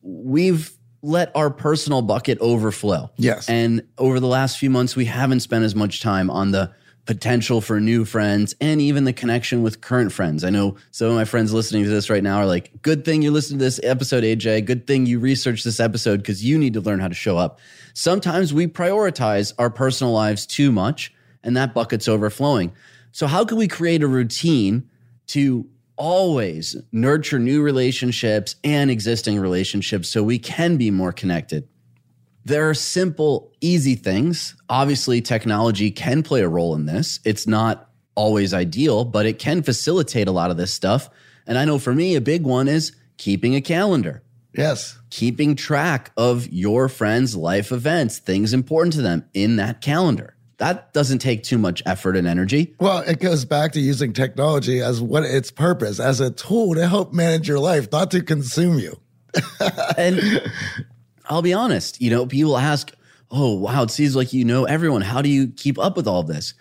we've let our personal bucket overflow. Yes. And over the last few months, we haven't spent as much time on the potential for new friends and even the connection with current friends. I know some of my friends listening to this right now are like, good thing you listened to this episode, AJ. Good thing you researched this episode because you need to learn how to show up. Sometimes we prioritize our personal lives too much and that bucket's overflowing. So how can we create a routine to always nurture new relationships and existing relationships so we can be more connected? There are simple, easy things. Obviously, technology can play a role in this. It's not always ideal, but it can facilitate a lot of this stuff. And I know for me, a big one is keeping a calendar. Yes. Keeping track of your friends' life events, things important to them in that calendar. That doesn't take too much effort and energy. Well, it goes back to using technology as what its purpose, as a tool to help manage your life, not to consume you. And I'll be honest, you know, people ask, oh, wow, it seems like you know everyone. How do you keep up with all this?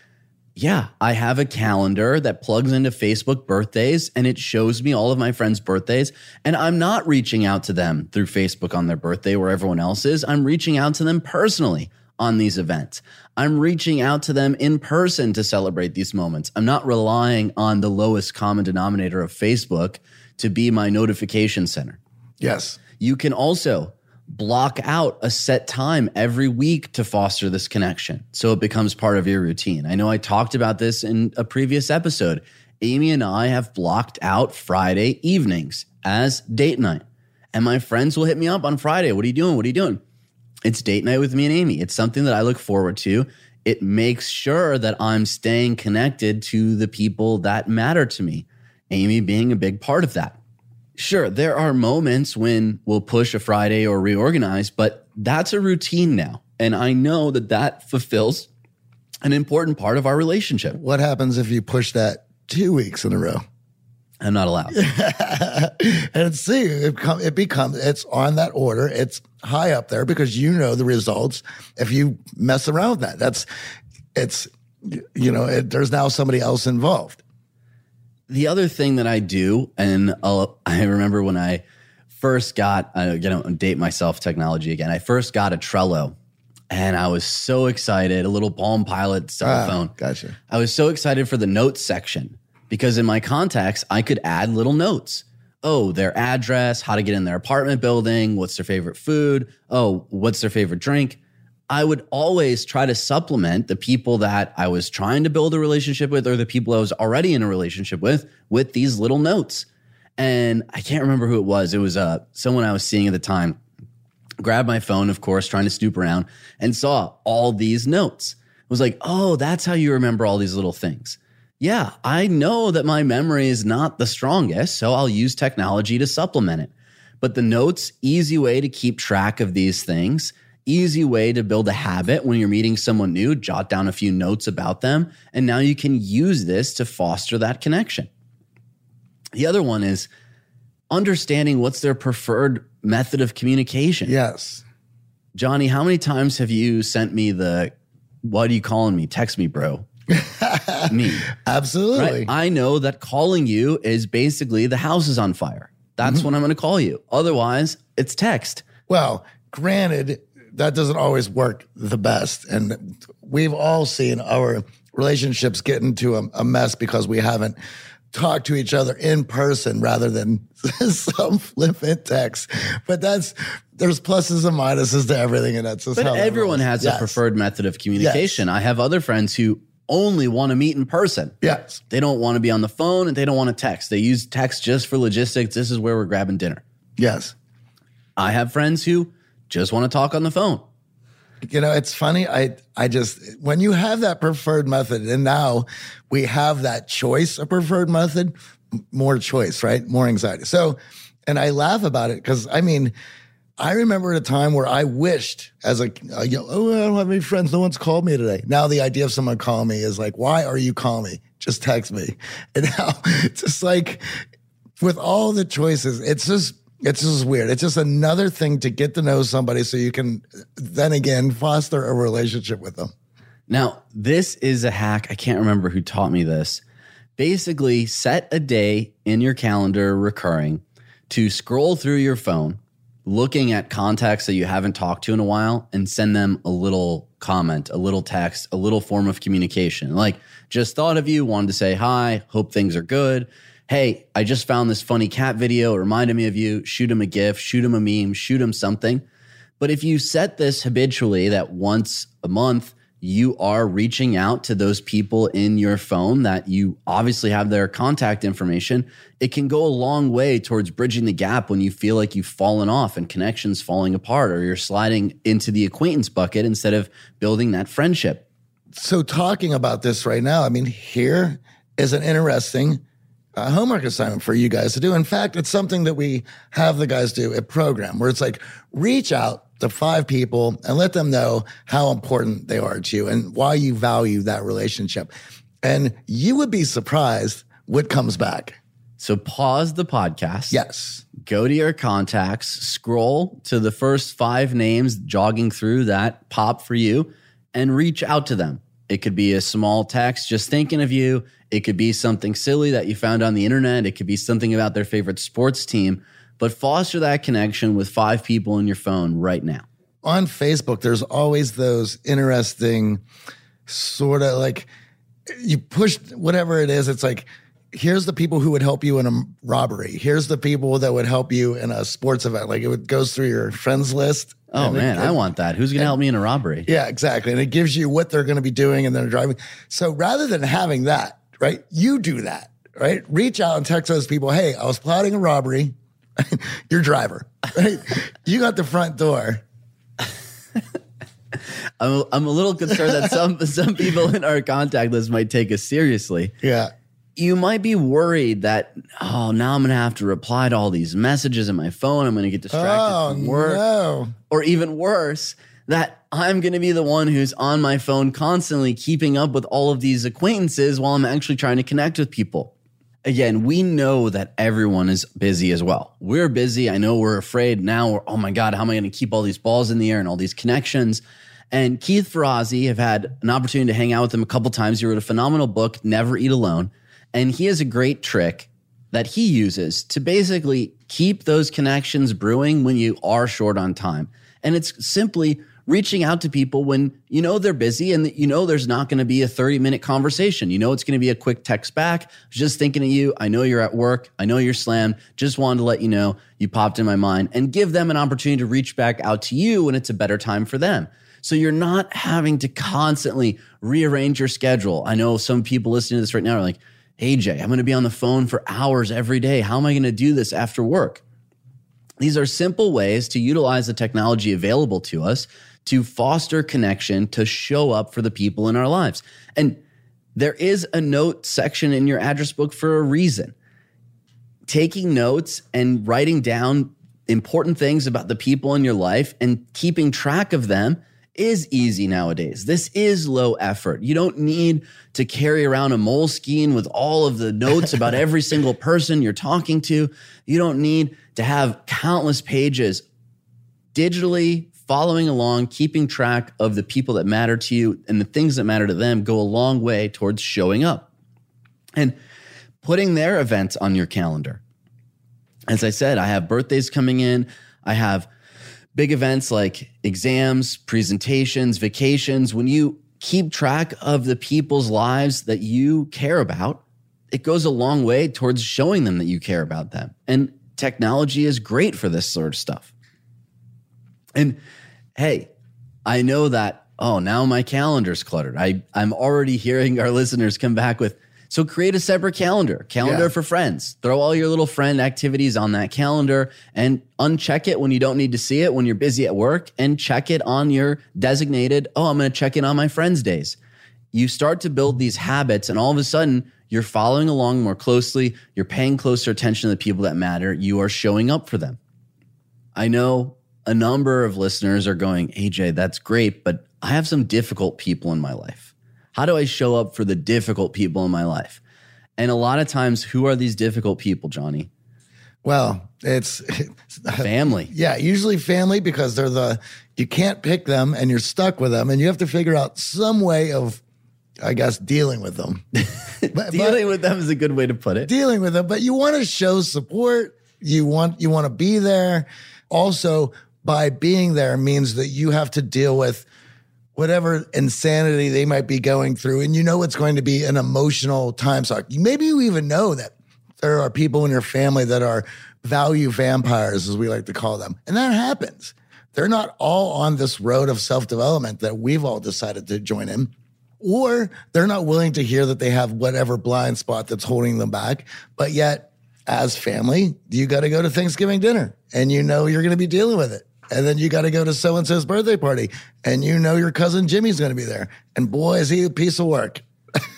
Yeah, I have a calendar that plugs into Facebook birthdays and it shows me all of my friends' birthdays. And I'm not reaching out to them through Facebook on their birthday where everyone else is. I'm reaching out to them personally on these events. I'm reaching out to them in person to celebrate these moments. I'm not relying on the lowest common denominator of Facebook to be my notification center. Yes. You can also block out a set time every week to foster this connection so it becomes part of your routine. I know I talked about this in a previous episode. Amy and I have blocked out Friday evenings as date night. And my friends will hit me up on Friday. What are you doing? What are you doing? It's date night with me and Amy. It's something that I look forward to. It makes sure that I'm staying connected to the people that matter to me, Amy being a big part of that. Sure, there are moments when we'll push a Friday or reorganize, but that's a routine now. And I know that that fulfills an important part of our relationship. What happens if you push that 2 weeks in a row? I'm not allowed. And see, it's on that order. It's high up there because you know the results. If you mess around with that, there's now somebody else involved. The other thing that I do, and I remember when I first got, I first got a Trello. And I was so excited, a little Palm Pilot cell phone. Gotcha. I was so excited for the notes section. Because in my contacts, I could add little notes. Oh, their address, how to get in their apartment building, what's their favorite food, oh, what's their favorite drink. I would always try to supplement the people that I was trying to build a relationship with or the people I was already in a relationship with these little notes. And I can't remember who it was. It was someone I was seeing at the time. Grabbed my phone, of course, trying to snoop around and saw all these notes. I was like, oh, that's how you remember all these little things. Yeah, I know that my memory is not the strongest, so I'll use technology to supplement it. But the notes, easy way to keep track of these things, easy way to build a habit when you're meeting someone new, jot down a few notes about them, and now you can use this to foster that connection. The other one is understanding what's their preferred method of communication. Yes. Johnny, how many times have you sent me the, what are you calling me? Text me, bro. Me. Absolutely. Right? I know that calling you is basically the house is on fire. That's when I'm going to call you. Otherwise, it's text. Well, granted, that doesn't always work the best. And we've all seen our relationships get into a mess because we haven't talked to each other in person rather than some flippant text. But there's pluses and minuses to everything. And that's just but how everyone has a preferred method of communication. Yes. I have other friends who only want to meet in person. Yes. They don't want to be on the phone and they don't want to text. They use text just for logistics. This is where we're grabbing dinner. Yes. I have friends who just want to talk on the phone. You know, it's funny. I just, when you have that preferred method, and now we have that choice of preferred method, more choice, right? More anxiety. So, and I laugh about it because I remember a time where I wished as I don't have any friends. No one's called me today. Now the idea of someone calling me is like, why are you calling me? just text me. And now it's just like with all the choices, it's just weird. It's just another thing to get to know somebody so you can then again foster a relationship with them. Now, this is a hack. I can't remember who taught me this. Basically, set a day in your calendar recurring to scroll through your phone, looking at contacts that you haven't talked to in a while, and send them a little comment, a little text, a little form of communication. Like, just thought of you, wanted to say hi, hope things are good. Hey, I just found this funny cat video. It reminded me of you. Shoot him a GIF, shoot him a meme, shoot him something. But if you set this habitually that once a month, you are reaching out to those people in your phone that you obviously have their contact information, it can go a long way towards bridging the gap when you feel like you've fallen off and connections falling apart, or you're sliding into the acquaintance bucket instead of building that friendship. So talking about this right now, I mean, here is an interesting homework assignment for you guys to do. In fact, it's something that we have the guys do at Program, where it's like, reach out to 5 people and let them know how important they are to you and why you value that relationship. And you would be surprised what comes back. So pause the podcast. Yes. Go to your contacts, scroll to the first 5 names jogging through that pop for you, and reach out to them. It could be a small text, just thinking of you. It could be something silly that you found on the internet. It could be something about their favorite sports team. But foster that connection with 5 people in your phone right now. On Facebook, there's always those interesting sort of like, you push whatever it is. It's like, here's the people who would help you in a robbery. Here's the people that would help you in a sports event. Like, it goes through your friends list. Oh man, I want that. Who's going to help me in a robbery? Yeah, exactly. And it gives you what they're going to be doing and then driving. So rather than having that, right, you do that, right? Reach out and text those people, hey, I was plotting a robbery. Your driver, right? You got the front door. I'm a little concerned that some people in our contact list might take us seriously. Yeah. You might be worried that, oh, now I'm going to have to reply to all these messages in my phone. I'm going to get distracted from work. No. Or even worse, that I'm going to be the one who's on my phone constantly keeping up with all of these acquaintances while I'm actually trying to connect with people. Again, we know that everyone is busy as well. We're busy. I know we're afraid now. Oh my God, how am I going to keep all these balls in the air and all these connections? And Keith Ferrazzi, have had an opportunity to hang out with him a couple times. He wrote a phenomenal book, Never Eat Alone. And he has a great trick that he uses to basically keep those connections brewing when you are short on time. And it's simply reaching out to people when you know they're busy and you know there's not going to be a 30-minute conversation. You know it's going to be a quick text back. Just thinking of you. I know you're at work. I know you're slammed. Just wanted to let you know you popped in my mind, and give them an opportunity to reach back out to you when it's a better time for them. So you're not having to constantly rearrange your schedule. I know some people listening to this right now are like, hey, Jay, I'm going to be on the phone for hours every day. How am I going to do this after work? These are simple ways to utilize the technology available to us to foster connection, to show up for the people in our lives. And there is a note section in your address book for a reason. Taking notes and writing down important things about the people in your life and keeping track of them is easy nowadays. This is low effort. You don't need to carry around a Moleskine with all of the notes about every single person you're talking to. You don't need to have countless pages digitally following along. Keeping track of the people that matter to you and the things that matter to them go a long way towards showing up and putting their events on your calendar. As I said, I have birthdays coming in. I have big events like exams, presentations, vacations. When you keep track of the people's lives that you care about, it goes a long way towards showing them that you care about them. And technology is great for this sort of stuff. And hey, I know that, oh, now my calendar's cluttered. I'm already hearing our listeners come back with, so create a separate calendar for friends. Throw all your little friend activities on that calendar and uncheck it when you don't need to see it when you're busy at work, and check it on your designated, oh, I'm going to check in on my friends days. You start to build these habits, and all of a sudden you're following along more closely. You're paying closer attention to the people that matter. You are showing up for them. I know a number of listeners are going, AJ, that's great, but I have some difficult people in my life. How do I show up for the difficult people in my life? And a lot of times, who are these difficult people, Johnny? Well, it's family. Yeah, usually family, because they're you can't pick them and you're stuck with them and you have to figure out some way of, I guess, dealing with them. Dealing with them is a good way to put it. Dealing with them, but you want to show support. You want to be there. Also, by being there means that you have to deal with whatever insanity they might be going through. And you know it's going to be an emotional time suck. Maybe you even know that there are people in your family that are value vampires, as we like to call them. And that happens. They're not all on this road of self-development that we've all decided to join in. Or they're not willing to hear that they have whatever blind spot that's holding them back. But yet, as family, you got to go to Thanksgiving dinner. And you know you're going to be dealing with it. And then you got to go to so-and-so's birthday party, and you know your cousin Jimmy's going to be there. And boy, is he a piece of work.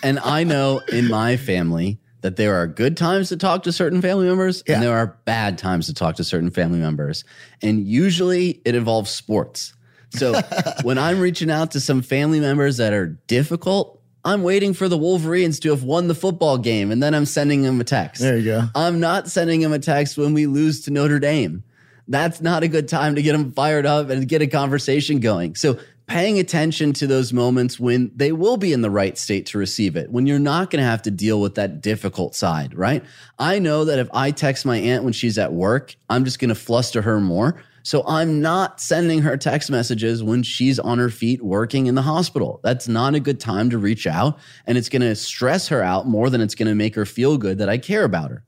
And I know in my family that there are good times to talk to certain family members, yeah, and there are bad times to talk to certain family members. And usually it involves sports. So when I'm reaching out to some family members that are difficult, I'm waiting for the Wolverines to have won the football game, and then I'm sending them a text. There you go. I'm not sending them a text when we lose to Notre Dame. That's not a good time to get them fired up and get a conversation going. So paying attention to those moments when they will be in the right state to receive it, when you're not going to have to deal with that difficult side, right? I know that if I text my aunt when she's at work, I'm just going to fluster her more. So I'm not sending her text messages when she's on her feet working in the hospital. That's not a good time to reach out. And it's going to stress her out more than it's going to make her feel good that I care about her.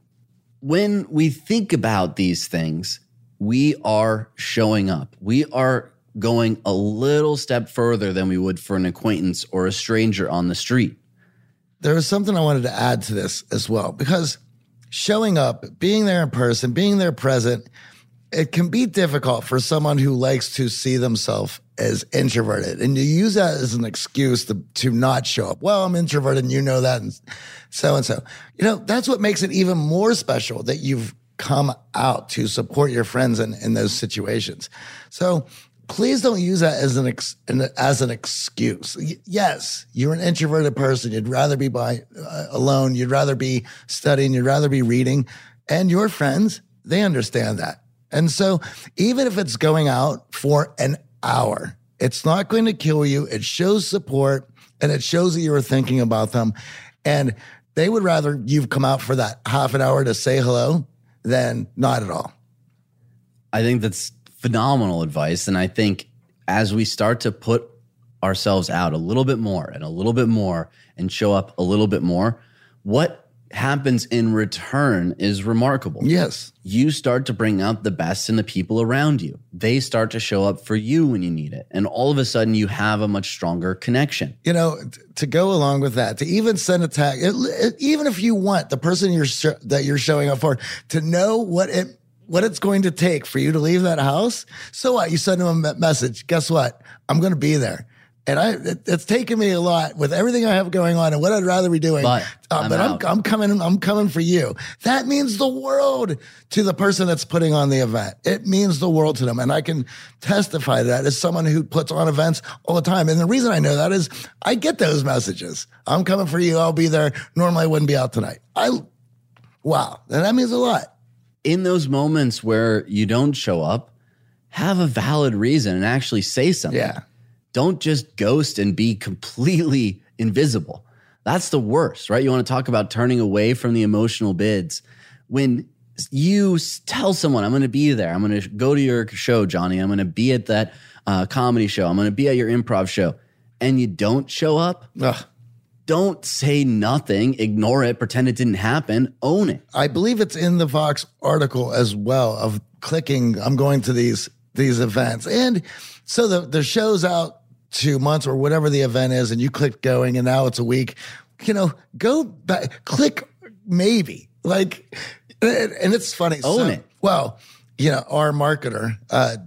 When we think about these things, we are showing up. We are going a little step further than we would for an acquaintance or a stranger on the street. There was something I wanted to add to this as well, because showing up, being there in person, being there present, it can be difficult for someone who likes to see themselves as introverted. And you use that as an excuse to not show up. Well, I'm introverted and you know that and so-and-so. You know, that's what makes it even more special that you've come out to support your friends in those situations. So please don't use that as an excuse. Yes, you're an introverted person. You'd rather be alone. You'd rather be studying. You'd rather be reading. And your friends, they understand that. And so even if it's going out for an hour, it's not going to kill you. It shows support and it shows that you were thinking about them. And they would rather you've come out for that half an hour to say hello then not at all. I think that's phenomenal advice. And I think as we start to put ourselves out a little bit more and show up a little bit more, what happens in return is remarkable. Yes. You start to bring out the best in the people around you. They start to show up for you when you need it. And all of a sudden you have a much stronger connection. You know, to go along with that, to even send a text, even if you want the person that you're showing up for to know what it's going to take for you to leave that house. So what? You send them a message. Guess what? I'm going to be there. And it's taken me a lot with everything I have going on and what I'd rather be doing. But I'm coming for you. That means the world to the person that's putting on the event. It means the world to them. And I can testify to that as someone who puts on events all the time. And the reason I know that is I get those messages. I'm coming for you. I'll be there. Normally I wouldn't be out tonight. Wow. And that means a lot. In those moments where you don't show up, have a valid reason and actually say something. Yeah. Don't just ghost and be completely invisible. That's the worst, right? You want to talk about turning away from the emotional bids. When you tell someone, I'm going to be there. I'm going to go to your show, Johnny. I'm going to be at that comedy show. I'm going to be at your improv show. And you don't show up. Ugh. Don't say nothing. Ignore it. Pretend it didn't happen. Own it. I believe it's in the Vox article as well of clicking. I'm going to these events. And so the show's out 2 months or whatever the event is, and you clicked going, and now it's a week. You know, go back, click maybe. Like, and it's funny. Own it. Well, you know, our marketer,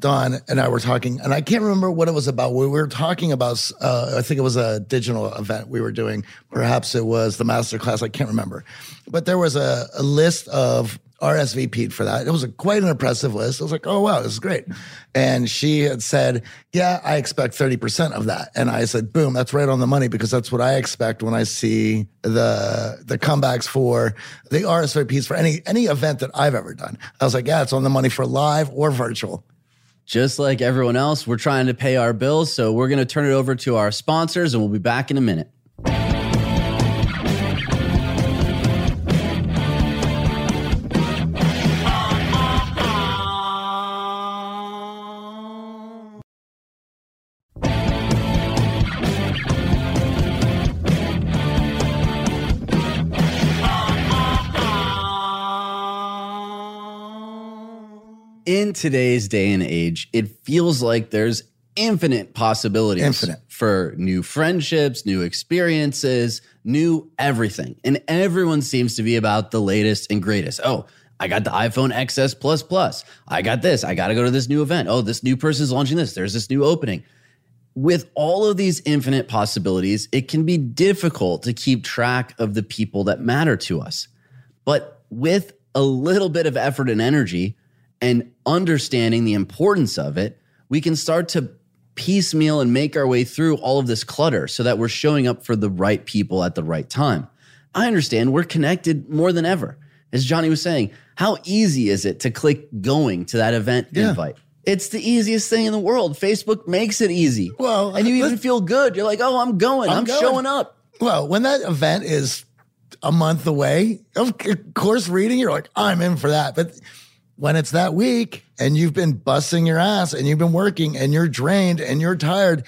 Don, and I were talking, and I can't remember what it was about. We were talking about, I think it was a digital event we were doing. Perhaps it was the masterclass. I can't remember. But there was a list of RSVP'd for that. It was quite an impressive list. I was like, oh, wow, this is great. And she had said, yeah, I expect 30% of that. And I said, boom, that's right on the money, because that's what I expect when I see the comebacks for the RSVPs for any event that I've ever done. I was like, yeah, it's on the money for live or virtual. Just like everyone else, we're trying to pay our bills, so we're going to turn it over to our sponsors, and we'll be back in a minute. In today's day and age, it feels like there's infinite possibilities for new friendships, new experiences, new everything. And everyone seems to be about the latest and greatest. Oh, I got the iPhone XS Plus Plus. I got this. I got to go to this new event. Oh, this new person's launching this. There's this new opening. With all of these infinite possibilities, it can be difficult to keep track of the people that matter to us. But with a little bit of effort and energy, and understanding the importance of it, we can start to piecemeal and make our way through all of this clutter so that we're showing up for the right people at the right time. I understand we're connected more than ever. As Johnny was saying, how easy is it to click going to that event invite? It's the easiest thing in the world. Facebook makes it easy. Well, and you even feel good. You're like, oh, I'm going. I'm showing up. Well, when that event is a month away, of course, reading, you're like, I'm in for that. But when it's that week and you've been busting your ass and you've been working and you're drained and you're tired,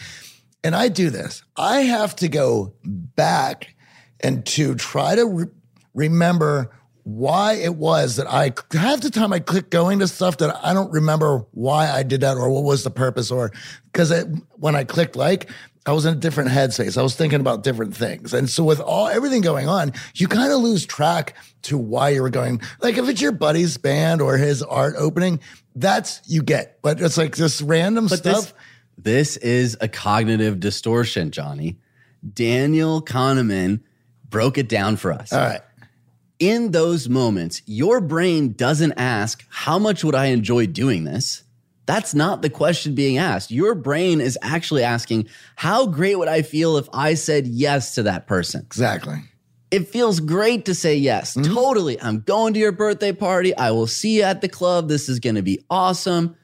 and I do this, I have to go back and to try to remember why it was that I, half the time I click going to stuff that I don't remember why I did that or what was the purpose, or because when I clicked like, I was in a different headspace. I was thinking about different things. And so with everything going on, you kind of lose track to why you were going. Like if it's your buddy's band or his art opening, that's you get. But it's like this random stuff. This is a cognitive distortion, Johnny. Daniel Kahneman broke it down for us. All right. In those moments, your brain doesn't ask, how much would I enjoy doing this? That's not the question being asked. Your brain is actually asking, how great would I feel if I said yes to that person? Exactly. It feels great to say yes. Mm-hmm. Totally. I'm going to your birthday party. I will see you at the club. This is going to be awesome.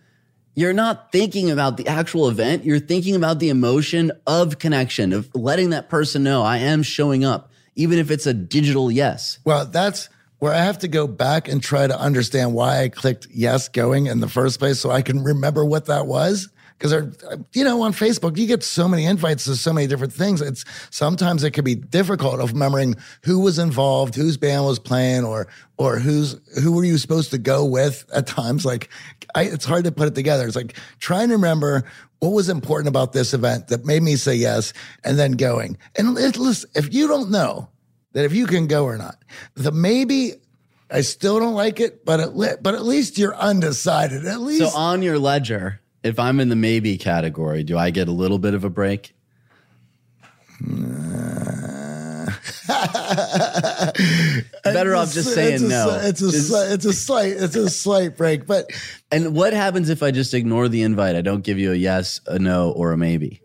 You're not thinking about the actual event. You're thinking about the emotion of connection, of letting that person know I am showing up, even if it's a digital yes. Well, that's where I have to go back and try to understand why I clicked yes going in the first place so I can remember what that was. Because, you know, on Facebook, you get so many invites to so many different things. Sometimes it can be difficult of remembering who was involved, whose band was playing, or who were you supposed to go with at times. Like, it's hard to put it together. It's like trying to remember what was important about this event that made me say yes and then going. And listen, if you don't know that if you can go or not, the maybe, I still don't like it, but at least you're undecided. At least. So on your ledger, if I'm in the maybe category, do I get a little bit of a break? Better off just saying no. It's a slight break. But and what happens if I just ignore the invite? I don't give you a yes, a no, or a maybe.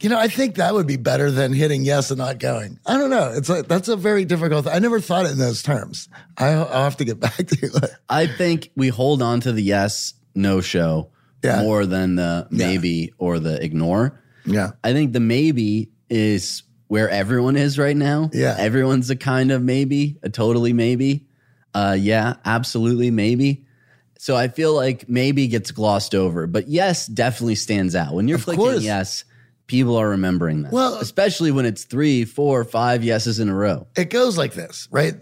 You know, I think that would be better than hitting yes and not going. I don't know. It's like, that's a very difficult thing. I never thought it in those terms. I'll have to get back to you. I think we hold on to the yes, no show more than the maybe or the ignore. Yeah. I think the maybe is where everyone is right now. Yeah. Everyone's a kind of maybe, a totally maybe. Yeah, absolutely maybe. So I feel like maybe gets glossed over. But yes definitely stands out. When you're clicking yes, people are remembering that, well, especially when it's 3, 4, 5 yeses in a row. It goes like this, right?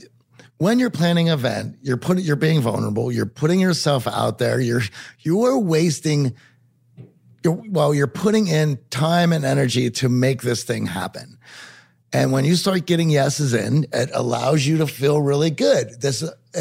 When you're planning an event, you're being vulnerable. You're putting yourself out there. You are wasting. You're putting in time and energy to make this thing happen. And when you start getting yeses in, it allows you to feel really good.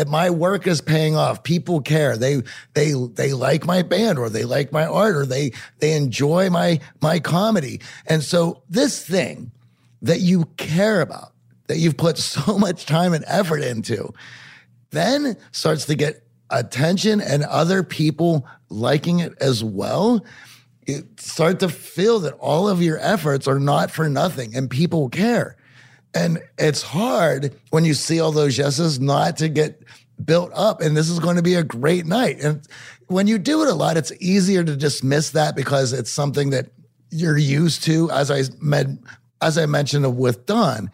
My work is paying off. People care. They like my band, or they like my art, or they enjoy my comedy. And so this thing that you care about, that you've put so much time and effort into, then starts to get attention and other people liking it as well, you start to feel that all of your efforts are not for nothing and people care. And it's hard when you see all those yeses not to get built up. And this is going to be a great night. And when you do it a lot, it's easier to dismiss that because it's something that you're used to. As I mentioned with Don,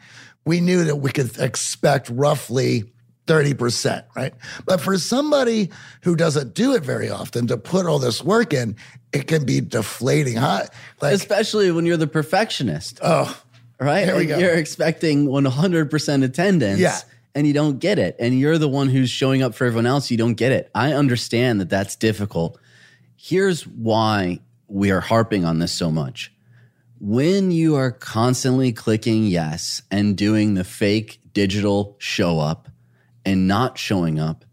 we knew that we could expect roughly 30%, right? But for somebody who doesn't do it very often to put all this work in, it can be deflating hot. Like, especially when you're the perfectionist. Oh, right? Here we go. You're expecting 100% attendance. Yeah. And you don't get it. And you're the one who's showing up for everyone else. You don't get it. I understand that that's difficult. Here's why we are harping on this so much. When you are constantly clicking yes and doing the fake digital show up and not showing up,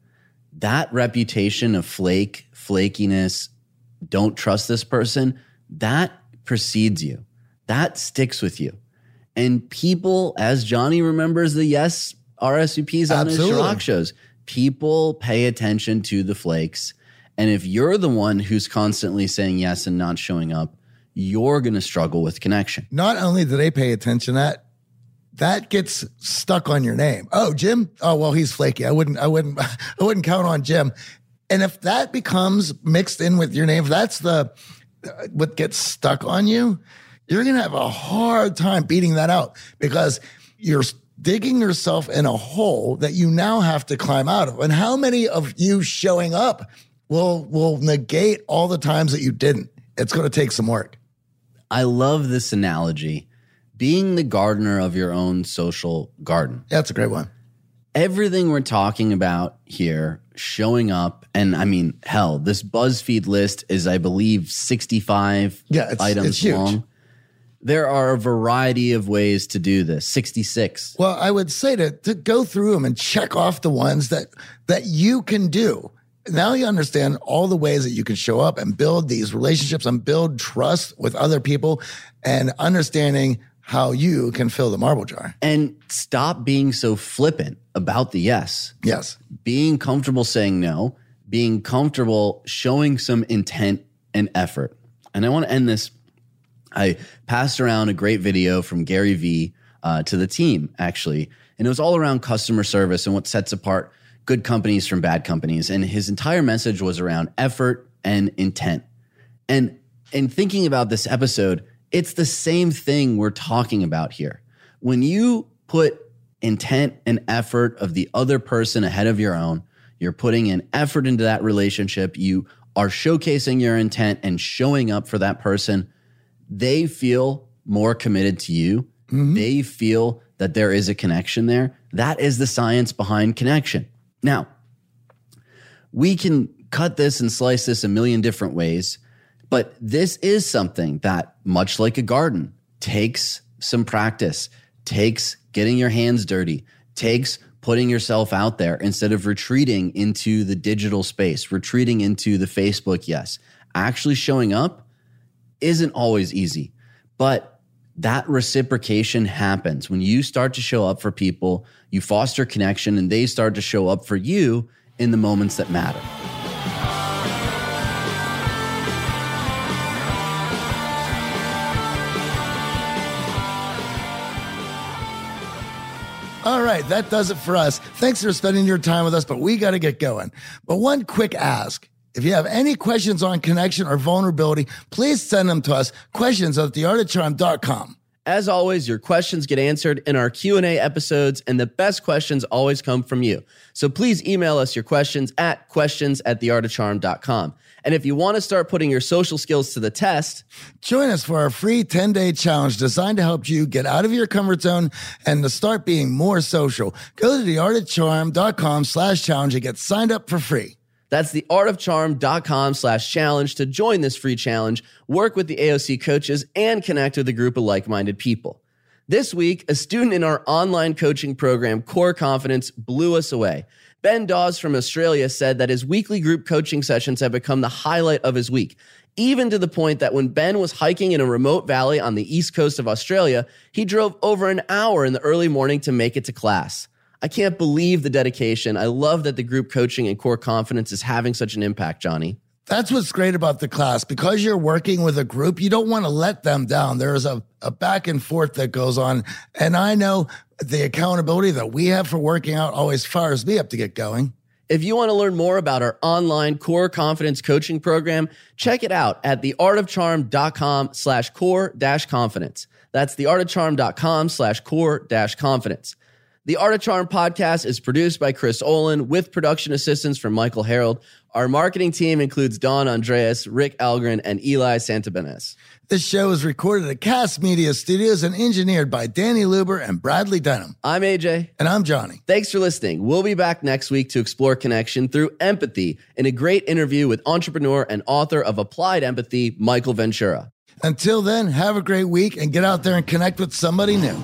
that reputation of flake, flakiness, don't trust this person, that precedes you. That sticks with you. And people, as Johnny remembers the yes RSVPs on his rock shows, people pay attention to the flakes. And if you're the one who's constantly saying yes and not showing up, you're going to struggle with connection. Not only do they pay attention, that gets stuck on your name. Oh, Jim? Oh, well, he's flaky. I wouldn't count on Jim. And if that becomes mixed in with your name, if that's what gets stuck on you, you're going to have a hard time beating that out because you're digging yourself in a hole that you now have to climb out of. And how many of you showing up will negate all the times that you didn't? It's going to take some work. I love this analogy. Being the gardener of your own social garden. That's a great one. Everything we're talking about here, showing up, and I mean, hell, this BuzzFeed list is, I believe, 65 items long. Huge. There are a variety of ways to do this, 66. Well, I would say to go through them and check off the ones that you can do. Now you understand all the ways that you can show up and build these relationships and build trust with other people and understanding how you can fill the marble jar. And stop being so flippant about the yes. Yes. Being comfortable saying no, being comfortable showing some intent and effort. And I want to end this. I passed around a great video from Gary Vee to the team, actually. And it was all around customer service and what sets apart good companies from bad companies. And his entire message was around effort and intent. And in thinking about this episode, it's the same thing we're talking about here. When you put intent and effort of the other person ahead of your own, you're putting an effort into that relationship. You are showcasing your intent and showing up for that person. They feel more committed to you. Mm-hmm. They feel that there is a connection there. That is the science behind connection. Now, we can cut this and slice this a million different ways, but this is something that, much like a garden, takes some practice, takes getting your hands dirty, takes putting yourself out there instead of retreating into the digital space, retreating into the Facebook yes. Actually showing up isn't always easy, but that reciprocation happens. When you start to show up for people, you foster connection and they start to show up for you in the moments that matter. All right, that does it for us. Thanks for spending your time with us, but we got to get going. But one quick ask. If you have any questions on connection or vulnerability, please send them to us, questions@theartofcharm.com. As always, your questions get answered in our Q&A episodes, and the best questions always come from you. So please email us your questions at questions@theartofcharm.com. And if you want to start putting your social skills to the test, join us for our free 10-day challenge designed to help you get out of your comfort zone and to start being more social. Go to theartofcharm.com/challenge and get signed up for free. That's theartofcharm.com/challenge to join this free challenge, work with the AOC coaches, and connect with a group of like-minded people. This week, a student in our online coaching program, Core Confidence, blew us away. Ben Dawes from Australia said that his weekly group coaching sessions have become the highlight of his week, even to the point that when Ben was hiking in a remote valley on the east coast of Australia, he drove over an hour in the early morning to make it to class. I can't believe the dedication. I love that the group coaching and Core Confidence is having such an impact, Johnny. That's what's great about the class. Because you're working with a group, you don't want to let them down. There's a back and forth that goes on. And I know the accountability that we have for working out always fires me up to get going. If you want to learn more about our online Core Confidence coaching program, check it out at theartofcharm.com/core-confidence. That's theartofcharm.com/core-confidence. The Art of Charm podcast is produced by Chris Olin with production assistance from Michael Harold. Our marketing team includes Don Andreas, Rick Algren, and Eli Santabenes. This show is recorded at Cast Media Studios and engineered by Danny Luber and Bradley Denham. I'm AJ. And I'm Johnny. Thanks for listening. We'll be back next week to explore connection through empathy in a great interview with entrepreneur and author of Applied Empathy, Michael Ventura. Until then, have a great week and get out there and connect with somebody new.